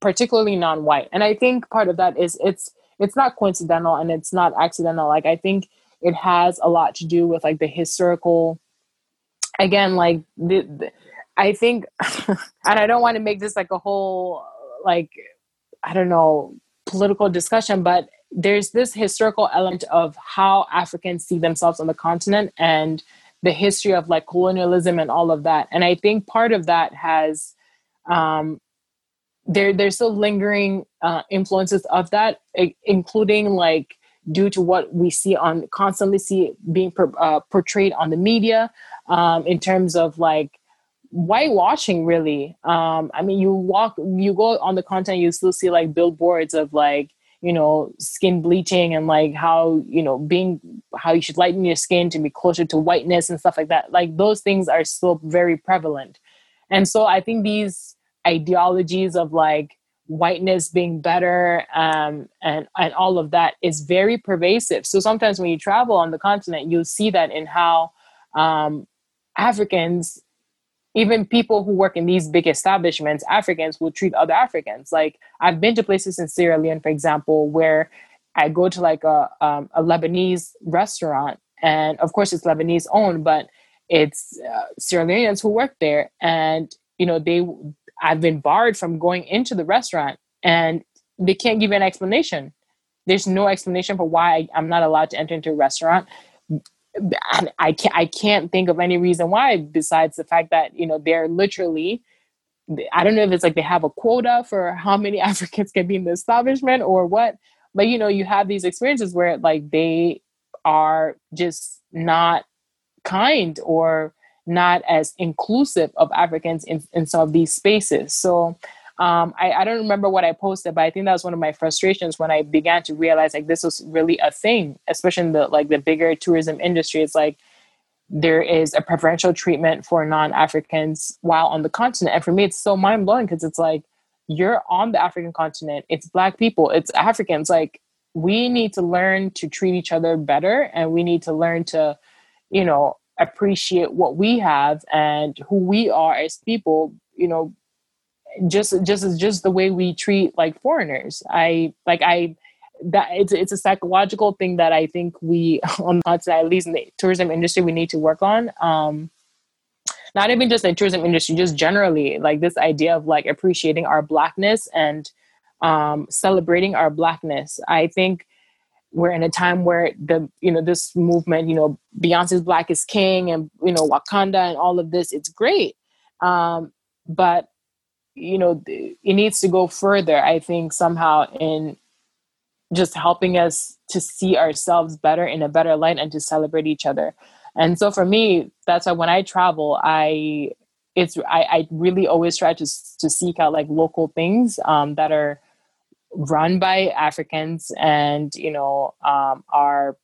particularly non-white. And I think part of that is it's, it's not coincidental and it's not accidental. Like, I think it has a lot to do with like the historical, again, like the, the I think, and I don't want to make this like a whole, like, I don't know, political discussion, but there's this historical element of how Africans see themselves on the continent and the history of like colonialism and all of that. And I think part of that has, um, there, there's still lingering uh, influences of that, including like due to what we see on constantly see being per, uh, portrayed on the media um, in terms of like, whitewashing, really. Um, I mean, you walk, you go on the continent, you still see like billboards of like, you know, skin bleaching and like how, you know, being, how you should lighten your skin to be closer to whiteness and stuff like that. Like those things are still very prevalent. And so I think these ideologies of like whiteness being better um, and, and all of that is very pervasive. So sometimes when you travel on the continent, you'll see that in how um, Africans, even people who work in these big establishments, Africans will treat other Africans. Like I've been to places in Sierra Leone, for example, where I go to like a, um, a Lebanese restaurant, and of course it's Lebanese owned, but it's uh, Sierra Leoneans who work there. And, you know, they, I've been barred from going into the restaurant and they can't give you an explanation. There's no explanation for why I'm not allowed to enter into a restaurant. I can't, I can't think of any reason why besides the fact that, you know, they're literally, I don't know if it's like they have a quota for how many Africans can be in the establishment or what, but, you know, you have these experiences where like they are just not kind or not as inclusive of Africans in, in some of these spaces. So um, I, I don't remember what I posted, but I think that was one of my frustrations when I began to realize like this was really a thing, especially in the, like the bigger tourism industry. It's like, there is a preferential treatment for non-Africans while on the continent. And for me, it's so mind blowing because it's like, you're on the African continent, it's Black people, it's Africans. Like we need to learn to treat each other better. And we need to learn to, you know, appreciate what we have and who we are as people, you know, just just just the way we treat like foreigners. I like I that it's it's a psychological thing that I think we on the continent, at least in the tourism industry, we need to work on. Um, not even just in the tourism industry, just generally, like this idea of like appreciating our Blackness and um, celebrating our Blackness. I think we're in a time where the, you know, this movement, you know, Beyonce's Black Is King and, you know, Wakanda and all of this, it's great. Um, but you know, it needs to go further, I think, somehow in just helping us to see ourselves better in a better light and to celebrate each other. And so for me, that's why when I travel, I it's I, I really always try to to seek out like local things um, that are run by Africans and, you know, um, are,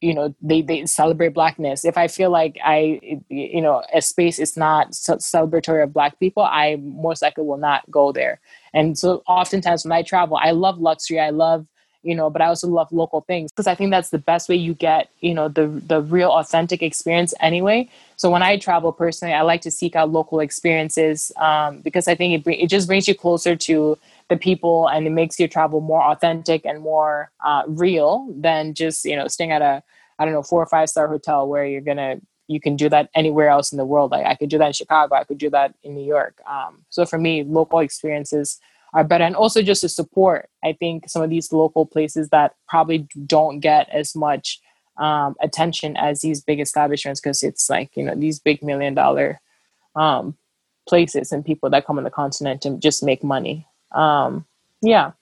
you know, they, they celebrate Blackness. If I feel like I, you know, a space is not celebratory of Black people, I most likely will not go there. And so oftentimes when I travel, I love luxury. I love, you know, but I also love local things because I think that's the best way you get, you know, the, the real authentic experience anyway. So when I travel personally, I like to seek out local experiences um, because I think it, it just brings you closer to the people and it makes your travel more authentic and more uh, real than just, you know, staying at a, I don't know, four or five star hotel where you're going to you can do that anywhere else in the world. Like I could do that in Chicago. I could do that in New York. Um, so for me, local experiences are better. And also just to support, I think, some of these local places that probably don't get as much um, attention as these big establishments, because it's like, you know, these big million dollar um, places and people that come on the continent and just make money. Um, yeah.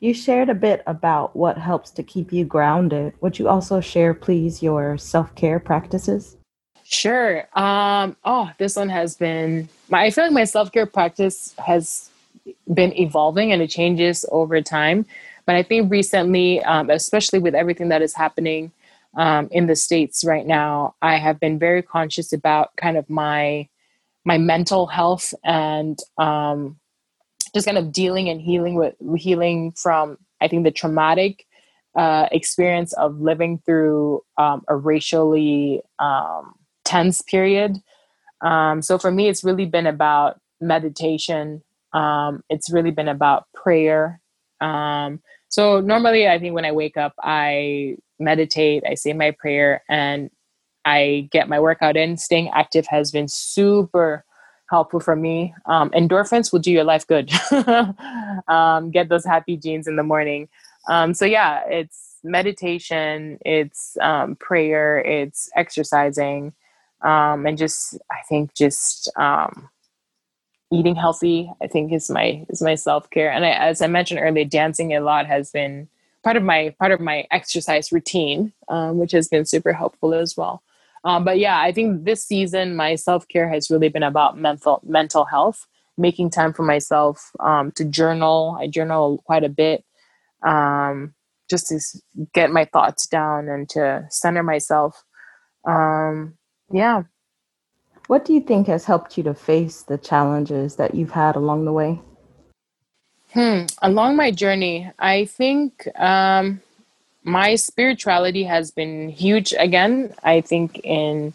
You shared a bit about what helps to keep you grounded. Would you also share, please, your self-care practices? Sure. Um, oh, this one has been, my, I feel like my self-care practice has been evolving and it changes over time. But I think recently, um, especially with everything that is happening um, in the States right now, I have been very conscious about kind of my, my mental health and um just kind of dealing and healing with healing from, I think, the traumatic uh, experience of living through um, a racially um, tense period. Um, so for me, it's really been about meditation. Um, it's really been about prayer. Um, so normally, I think when I wake up, I meditate, I say my prayer, and I get my workout in. Staying active has been super helpful for me. Um, endorphins will do your life good. um, get those happy genes in the morning. Um, so yeah, it's meditation, it's um, prayer, it's exercising, um, and just I think just um, eating healthy. I think is my is my self care. And I, as I mentioned earlier, dancing a lot has been part of my part of my exercise routine, um, which has been super helpful as well. Um, but yeah, I think this season, my self-care has really been about mental mental health, making time for myself um, to journal. I journal quite a bit um, just to get my thoughts down and to center myself. Um, yeah. What do you think has helped you to face the challenges that you've had along the way? Hmm. Along my journey, I think... Um, my spirituality has been huge again, I think, in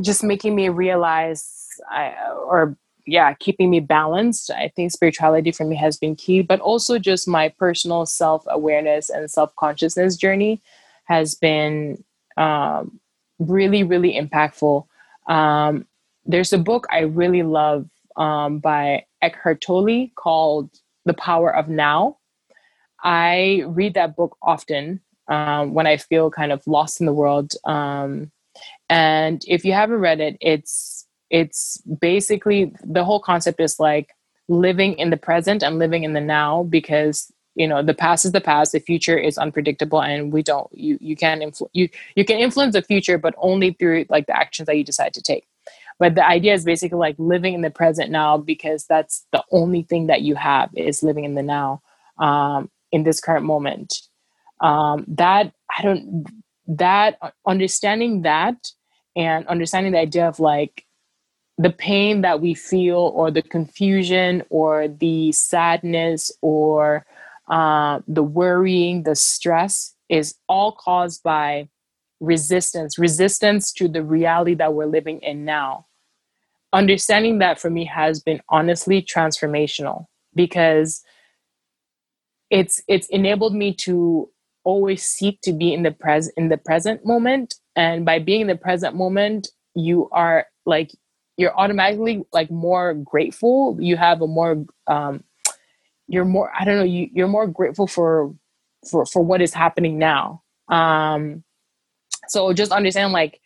just making me realize I, or yeah, keeping me balanced. I think spirituality for me has been key, but also just my personal self-awareness and self-consciousness journey has been um, really, really impactful. Um, there's a book I really love um, by Eckhart Tolle called The Power of Now. I read that book often um, when I feel kind of lost in the world. Um, and if you haven't read it, it's it's basically the whole concept is like living in the present and living in the now, because you know the past is the past, the future is unpredictable, and we don't you you can influ- you you can influence the future, but only through like the actions that you decide to take. But the idea is basically like living in the present now, because that's the only thing that you have is living in the now. Um, in this current moment, um, that I don't, that understanding that and understanding the idea of like the pain that we feel or the confusion or the sadness or uh, the worrying, the stress is all caused by resistance, resistance to the reality that we're living in now. Understanding that for me has been honestly transformational, because It's it's enabled me to always seek to be in the pres in the present moment, and by being in the present moment, you are like you're automatically like more grateful. You have a more um, you're more I don't know you you're more grateful for for for what is happening now. Um, so just understand like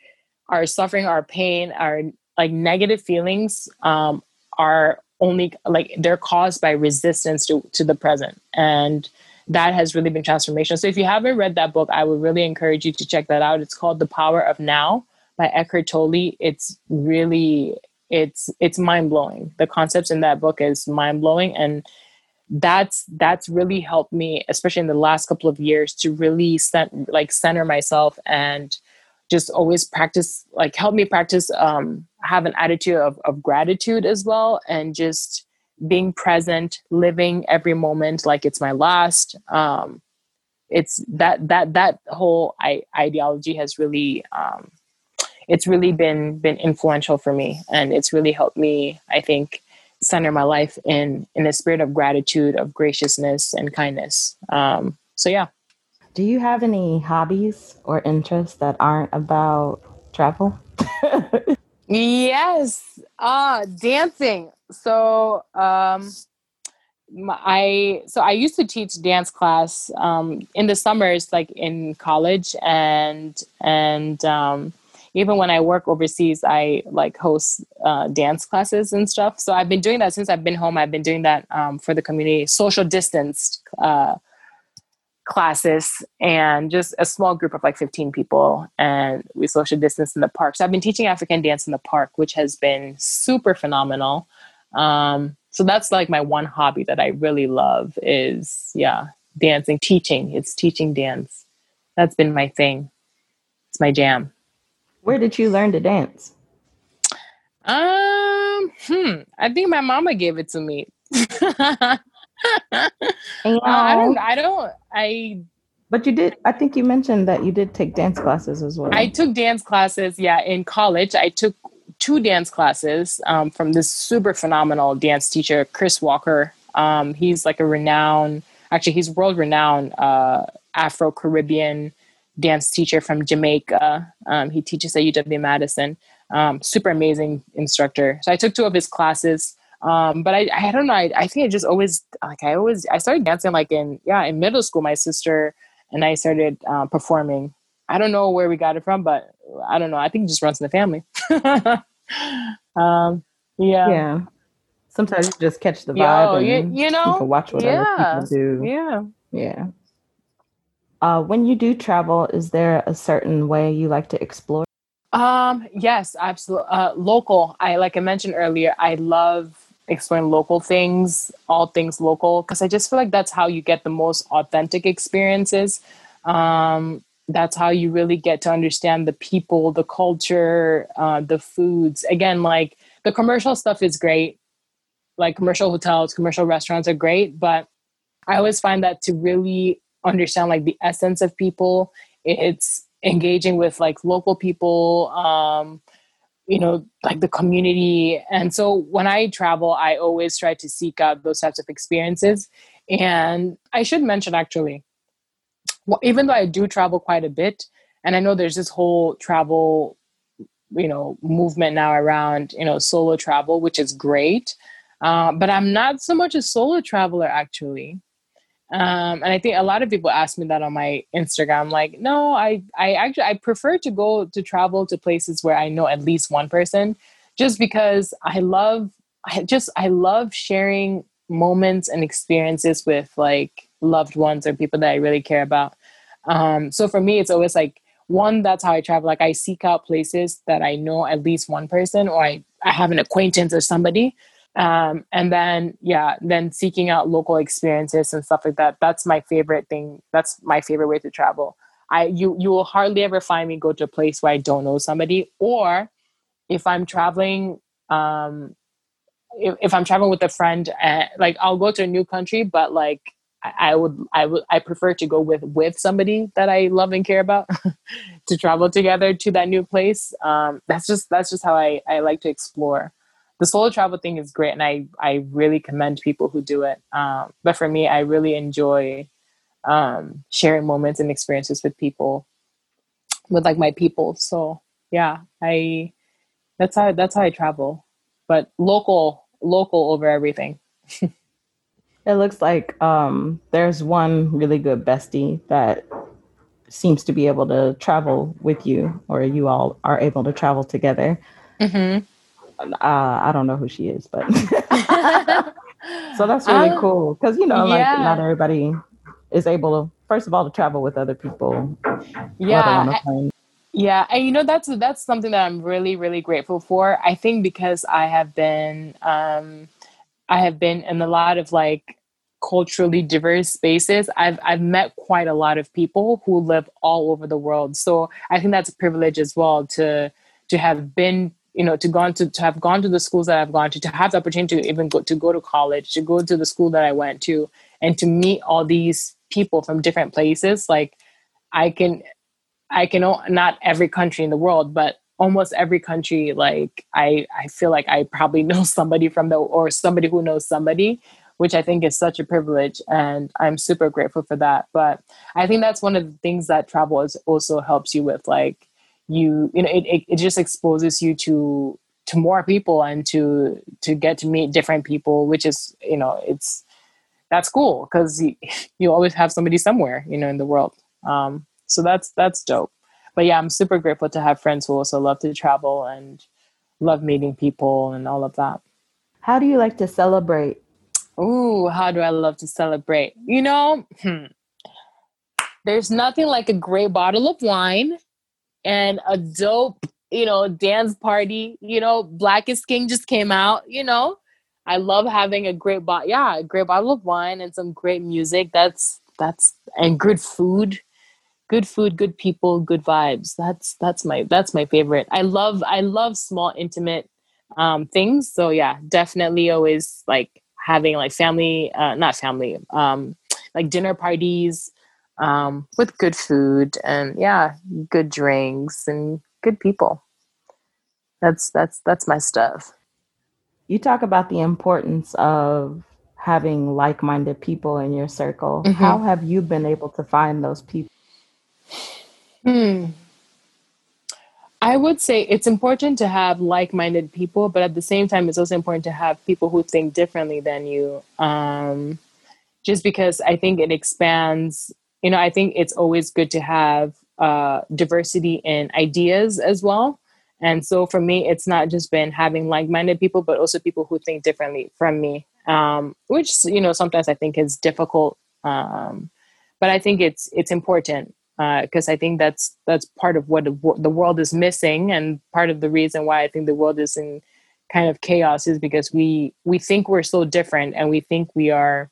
our suffering, our pain, our like negative feelings um, are. Only like they're caused by resistance to, to the present. And that has really been transformational. So if you haven't read that book, I would really encourage you to check that out. It's called The Power of Now by Eckhart Tolle. It's really, it's, it's mind blowing. The concepts in that book is mind blowing. And that's, that's really helped me, especially in the last couple of years, to really cent- like center myself and just always practice, like help me practice, um, have an attitude of, of gratitude as well. And just being present, living every moment like it's my last. Um, it's that, that, that whole I- ideology has really, um, it's really been, been influential for me. And it's really helped me, I think, center my life in, in a spirit of gratitude, of graciousness and kindness. Um, so yeah. Do you have any hobbies or interests that aren't about travel? Yes. Uh, dancing. So um, I so I used to teach dance class um, in the summers, like in college, and and um, even when I work overseas, I like host uh, dance classes and stuff. So I've been doing that since I've been home. I've been doing that um, for the community, social distanced uh, classes, and just a small group of like fifteen people, and we social distance in the park. So I've been teaching African dance in the park, which has been super phenomenal. Um, so that's like my one hobby that I really love is, yeah, dancing, teaching. It's teaching dance. That's been my thing. It's my jam. Where did you learn to dance? Um, hmm. I think my mama gave it to me. Uh, I don't I don't I but you did I think you mentioned that you did take dance classes as well. I took dance classes yeah in college. I took two dance classes um, from this super phenomenal dance teacher, Chris Walker. Um, he's like a renowned actually he's world renowned uh, Afro-Caribbean dance teacher from Jamaica. Um, he teaches at U W Madison. Um, super amazing instructor. So I took two of his classes. Um, but I, I don't know. I, I think I just always, like I always, I started dancing like in, yeah, in middle school, my sister and I started uh, performing. I don't know where we got it from, but I don't know. I think it just runs in the family. um, yeah. Yeah. Sometimes you just catch the vibe Yo, and you, you know, people watch what yeah, other people do. Yeah. Yeah. Uh, when you do travel, is there a certain way you like to explore? Um, yes, absolutely. Uh, local. I, like I mentioned earlier, I love exploring local things, all things local, because I just feel like that's how you get the most authentic experiences. Um, that's how you really get to understand the people, the culture, uh, the foods. Again, like the commercial stuff is great. Like commercial hotels, commercial restaurants are great, but I always find that to really understand like the essence of people, it's engaging with like local people, um, you know, like the community. And so when I travel, I always try to seek out those types of experiences. And I should mention actually, well, even though I do travel quite a bit, and I know there's this whole travel, you know, movement now around, you know, solo travel, which is great. Uh, but I'm not so much a solo traveler actually. Um, and I think a lot of people ask me that on my Instagram, like, no, I, I actually, I prefer to go to travel to places where I know at least one person, just because I love, I just, I love sharing moments and experiences with like loved ones or people that I really care about. Um, so for me, it's always like one, that's how I travel. Like I seek out places that I know at least one person, or I, I have an acquaintance or somebody. Um, and then, yeah, then seeking out local experiences and stuff like that. That's my favorite thing. That's my favorite way to travel. I, you, you will hardly ever find me go to a place where I don't know somebody, or if I'm traveling, um, if, if I'm traveling with a friend, uh, like I'll go to a new country, but like I, I would, I would, I prefer to go with, with somebody that I love and care about to travel together to that new place. Um, that's just, that's just how I, I like to explore. The solo travel thing is great, and I, I really commend people who do it. Um, but for me, I really enjoy um, sharing moments and experiences with people, with like my people. So yeah, I that's how that's how I travel. But local, local over everything. It looks like um, there's one really good bestie that seems to be able to travel with you, or you all are able to travel together. Mm-hmm. Uh, I don't know who she is, but so that's really um, cool because you know, like yeah. not everybody is able to, first of all, to travel with other people. Yeah, I, yeah, and you know that's that's something that I'm really really grateful for. I think because I have been, um, I have been in a lot of like culturally diverse spaces. I've I've met quite a lot of people who live all over the world. So I think that's a privilege as well to to have been. You know, to gone to, to have gone to the schools that I've gone to, to have the opportunity to even go to go to college, to go to the school that I went to, and to meet all these people from different places. Like, I can, I can not every country in the world, but almost every country. Like, I, I feel like I probably know somebody from the or somebody who knows somebody which I think is such a privilege. And I'm super grateful for that. But I think that's one of the things that travel is also helps you with, like, you, you know, it, it, it just exposes you to, to more people and to, to get to meet different people, which is, you know, it's, that's cool. Cause you, you always have somebody somewhere, you know, in the world. Um, so that's, that's dope. But yeah, I'm super grateful to have friends who also love to travel and love meeting people and all of that. How do you like to celebrate? Ooh, how do I love to celebrate? You know, hmm, there's nothing like a great bottle of wine and a dope, you know, dance party. You know, Black Is King just came out, you know. I love having a great bottle, yeah, a great bottle of wine and some great music. That's, that's, and good food. Good food, good people, good vibes. That's that's my that's my favorite. I love I love small intimate um, things. So yeah, definitely always like having like family, uh, not family, um, like dinner parties um, with good food and yeah, good drinks and good people. That's that's that's my stuff. You talk about the importance of having like-minded people in your circle. Mm-hmm. How have you been able to find those people? Hmm. I would say it's important to have like-minded people, but at the same time, it's also important to have people who think differently than you. Um, just because I think it expands, you know, I think it's always good to have uh, diversity in ideas as well. And so for me, it's not just been having like-minded people, but also people who think differently from me, um, which, you know, sometimes I think is difficult. Um, but I think it's, it's important. Because uh, I think that's that's part of what the world is missing, and part of the reason why I think the world is in kind of chaos is because we we think we're so different, and we think we are,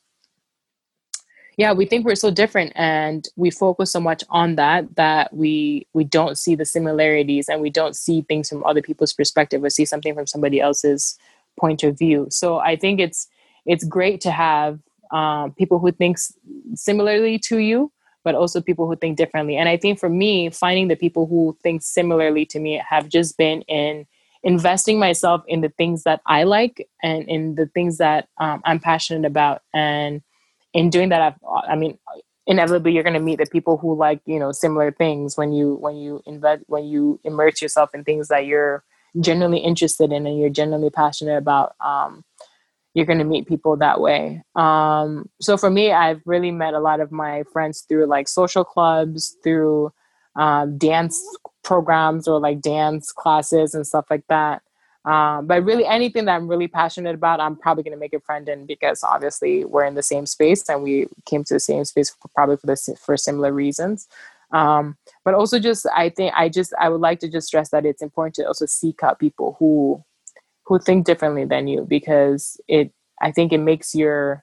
yeah, we think we're so different, and we focus so much on that that we we don't see the similarities, and we don't see things from other people's perspective, or see something from somebody else's point of view. So I think it's it's great to have um, people who think similarly to you, but also people who think differently. And I think for me, finding the people who think similarly to me have just been in investing myself in the things that I like and in the things that um, I'm passionate about. And in doing that, I've, I mean, inevitably you're going to meet the people who like, you know, similar things when you, when you invest, when you immerse yourself in things that you're genuinely interested in and you're genuinely passionate about. Um, you're going to meet people that way. Um, so for me, I've really met a lot of my friends through like social clubs, through um, dance programs or like dance classes and stuff like that. Um, but really anything that I'm really passionate about, I'm probably going to make a friend in, because obviously we're in the same space and we came to the same space for, probably for the, for similar reasons. Um, but also just, I think I just, I would like to just stress that it's important to also seek out people who, who think differently than you, because it, I think it makes your,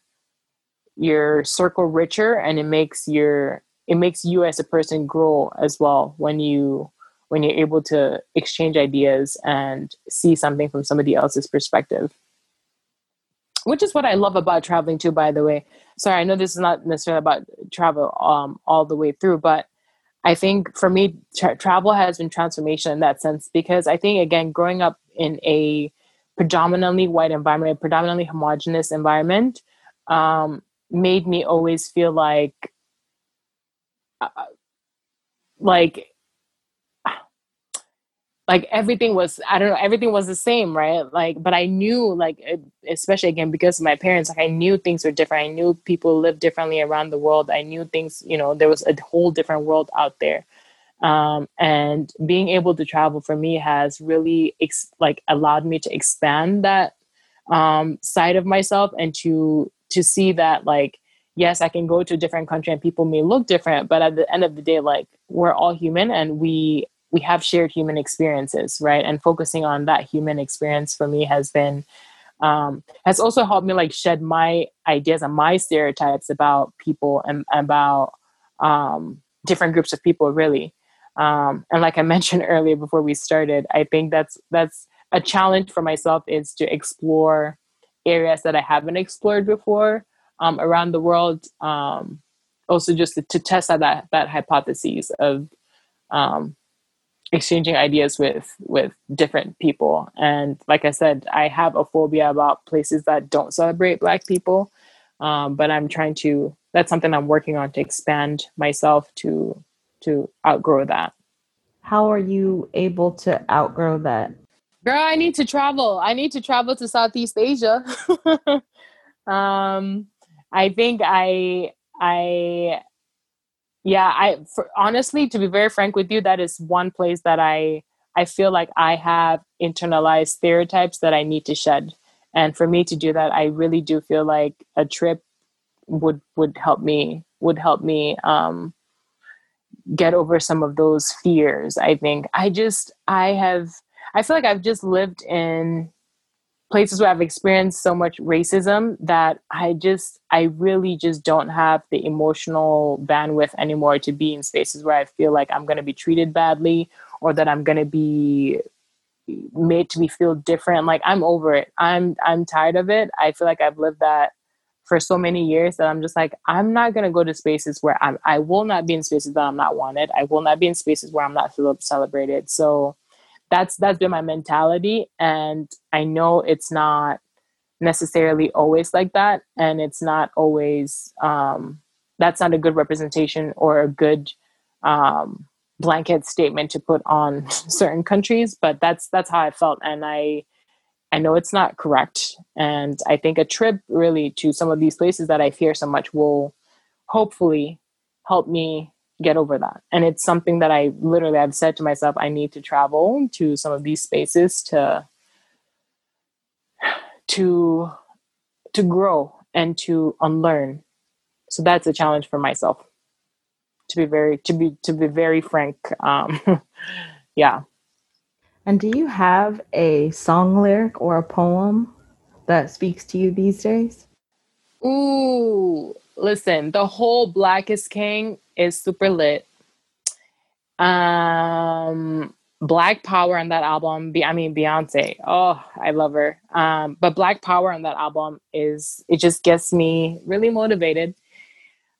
your circle richer, and it makes your, it makes you as a person grow as well. When you, when you're able to exchange ideas and see something from somebody else's perspective, which is what I love about traveling too, by the way. Sorry, I know this is not necessarily about travel um, all the way through, but I think for me, tra- travel has been transformational in that sense, because I think, again, growing up in a predominantly white environment, predominantly homogenous environment, um, made me always feel like, uh, like, like everything was, I don't know, everything was the same, right? Like, but I knew, like, especially again, because of my parents, like I knew things were different. I knew people lived differently around the world. I knew things, you know, there was a whole different world out there. Um, and being able to travel for me has really ex- like allowed me to expand that, um, side of myself, and to, to see that, like, yes, I can go to a different country and people may look different, but at the end of the day, like, we're all human, and we, we have shared human experiences, right? And focusing on that human experience for me has been, um, has also helped me like shed my ideas and my stereotypes about people and about, um, different groups of people, really. Um, and like I mentioned earlier before we started, I think that's that's a challenge for myself, is to explore areas that I haven't explored before um, around the world. Um, also just to, to test out that, that hypothesis of um, exchanging ideas with, with different people. And like I said, I have a phobia about places that don't celebrate Black people. Um, but I'm trying to, that's something I'm working on, to expand myself to, to outgrow that. How are you able to outgrow that? Girl, I need to travel. I need to travel to Southeast Asia. um, I think I, I, yeah, I, for, honestly, to be very frank with you, that is one place that I, I feel like I have internalized stereotypes that I need to shed. And for me to do that, I really do feel like a trip would, would help me, would help me, um, get over some of those fears. I think I just, I have, I feel like I've just lived in places where I've experienced so much racism that I just, I really just don't have the emotional bandwidth anymore to be in spaces where I feel like I'm going to be treated badly or that I'm going to be made to be feel different. Like I'm over it. I'm, I'm tired of it. I feel like I've lived that for so many years that I'm just like, I'm not going to go to spaces where I'm, I will not be in spaces that I'm not wanted. I will not be in spaces where I'm not celebrated. So that's, that's been my mentality. And I know it's not necessarily always like that. And it's not always, um, that's not a good representation or a good, um, blanket statement to put on certain countries, but that's that's how I felt, and I I know it's not correct. And I think a trip really to some of these places that I fear so much will hopefully help me get over that. And it's something that I literally I've said to myself, I need to travel to some of these spaces to to to grow and to unlearn. So that's a challenge for myself. To be very, to be, to be very frank. Um, yeah. And do you have a song lyric or a poem that speaks to you these days? Ooh, listen, the whole Black Is King is super lit. Um, Black Power on that album. I mean, Beyonce. Oh, I love her. Um, but Black Power on that album is, it just gets me really motivated.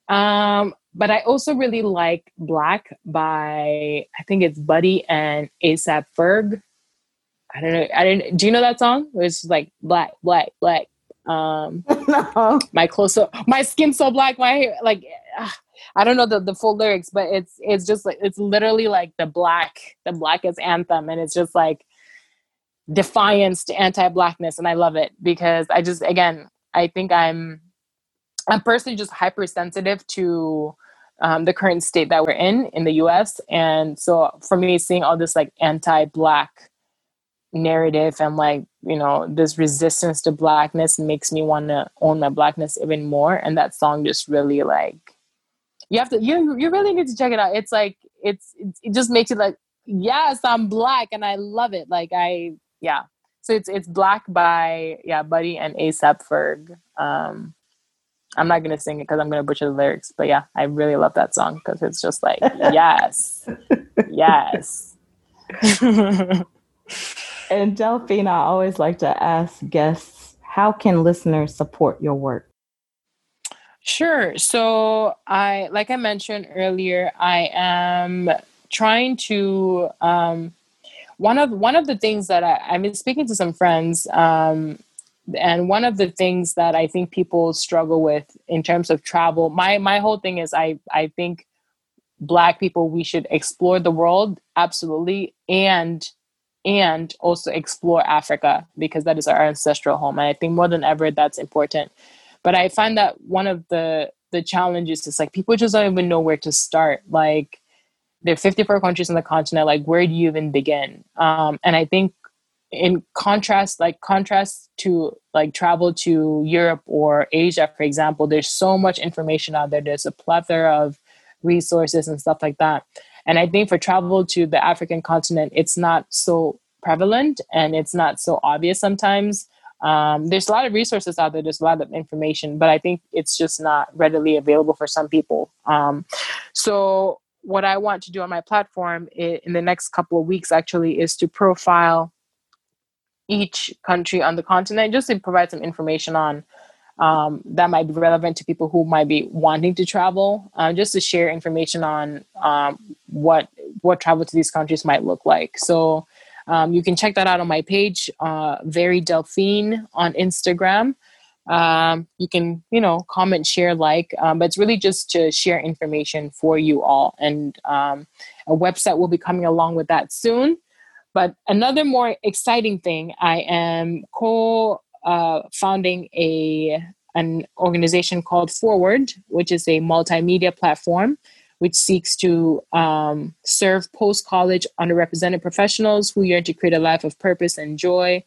Um, But I also really like Black by, I think it's Buddy and A$AP Ferg. I don't know. I didn't. Do you know that song? It's like black, black, black. Um, no. My clothes, so, my skin so black. My hair, like, ugh, I don't know the, the full lyrics, but it's it's just like it's literally like the black, the blackest anthem, and it's just like defiance to anti-blackness, and I love it because I just again I think I'm. I'm personally just hypersensitive to um, the current state that we're in, in the U S. And so for me, seeing all this like anti-Black narrative and like, you know, this resistance to Blackness makes me want to own my Blackness even more. And that song just really like, you have to, you you really need to check it out. It's like, it's, it's it just makes you like, yes, I'm Black and I love it. Like I, yeah. So it's, it's Black by, yeah, Buddy and A$AP Ferg. Um, I'm not going to sing it because I'm going to butcher the lyrics. But yeah, I really love that song because it's just like, yes, yes. And Delphine, I always like to ask guests, how can listeners support your work? Sure. So I, like I mentioned earlier, I am trying to, um, one of, one of the things that I, I've been speaking to some friends, um, and one of the things that I think people struggle with in terms of travel, my my whole thing is I, I think Black people, we should explore the world, absolutely, and and also explore Africa, because that is our ancestral home. And I think more than ever, that's important. But I find that one of the, the challenges is like people just don't even know where to start. Like there are fifty-four countries on the continent, like where do you even begin? Um, and I think in contrast, like contrast to like travel to Europe or Asia, for example, there's so much information out there. There's a plethora of resources and stuff like that. And I think for travel to the African continent, it's not so prevalent and it's not so obvious sometimes. Um, there's a lot of resources out there. There's a lot of information, but I think it's just not readily available for some people. Um, so what I want to do on my platform in, in the next couple of weeks actually is to profile each country on the continent, just to provide some information on um, that might be relevant to people who might be wanting to travel, uh, just to share information on um, what what travel to these countries might look like. So um, you can check that out on my page, uh, Very Delphine on Instagram. Um, you can, you know, comment, share, like, um, but it's really just to share information for you all. And um, a website will be coming along with that soon. But another more exciting thing, I am co uh, founding a an organization called Forward, which is a multimedia platform which seeks to um, serve post-college underrepresented professionals who yearn to create a life of purpose and joy.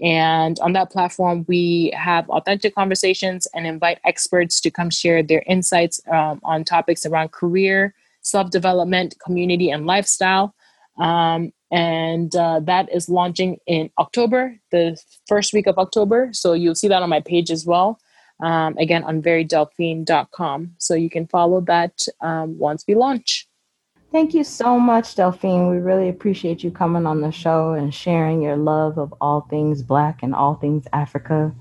And on that platform, we have authentic conversations and invite experts to come share their insights um, on topics around career, self-development, community, and lifestyle. Um, and uh, that is launching in October, the first week of October. So you'll see that on my page as well. Um, again, on very delphine dot com. So you can follow that um, once we launch. Thank you so much, Delphine. We really appreciate you coming on the show and sharing your love of all things Black and all things Africa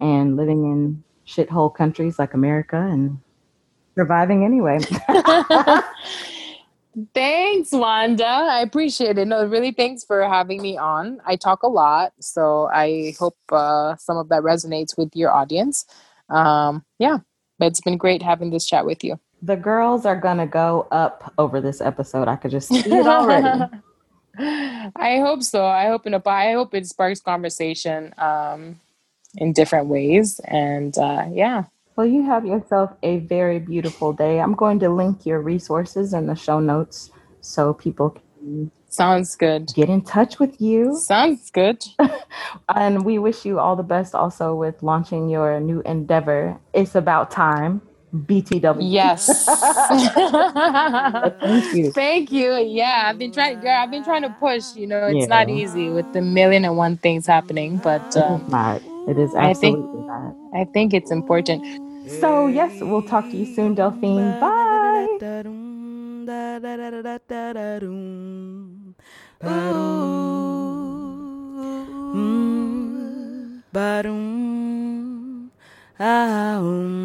and living in shithole countries like America and surviving anyway. Thanks, Wanda. I appreciate it. No, really, thanks for having me on. I talk a lot, so I hope uh, some of that resonates with your audience. Um, yeah, but it's been great having this chat with you. The girls are going to go up over this episode. I could just see it already. I hope so. I hope, in a, I hope it sparks conversation um, in different ways. And uh, yeah. Well, you have yourself a very beautiful day. I'm going to link your resources in the show notes so people can Sounds good. get in touch with you. Sounds good. And we wish you all the best also with launching your new endeavor. It's about time. B T W. Yes. Thank you. Thank you. Yeah, I've been trying, girl. I've been trying to push. You know, it's yeah. not easy with the million and one things happening, but um, it's not. It is absolutely I think, not. I think it's important. So yes, we'll talk to you soon, Delphine. Bye.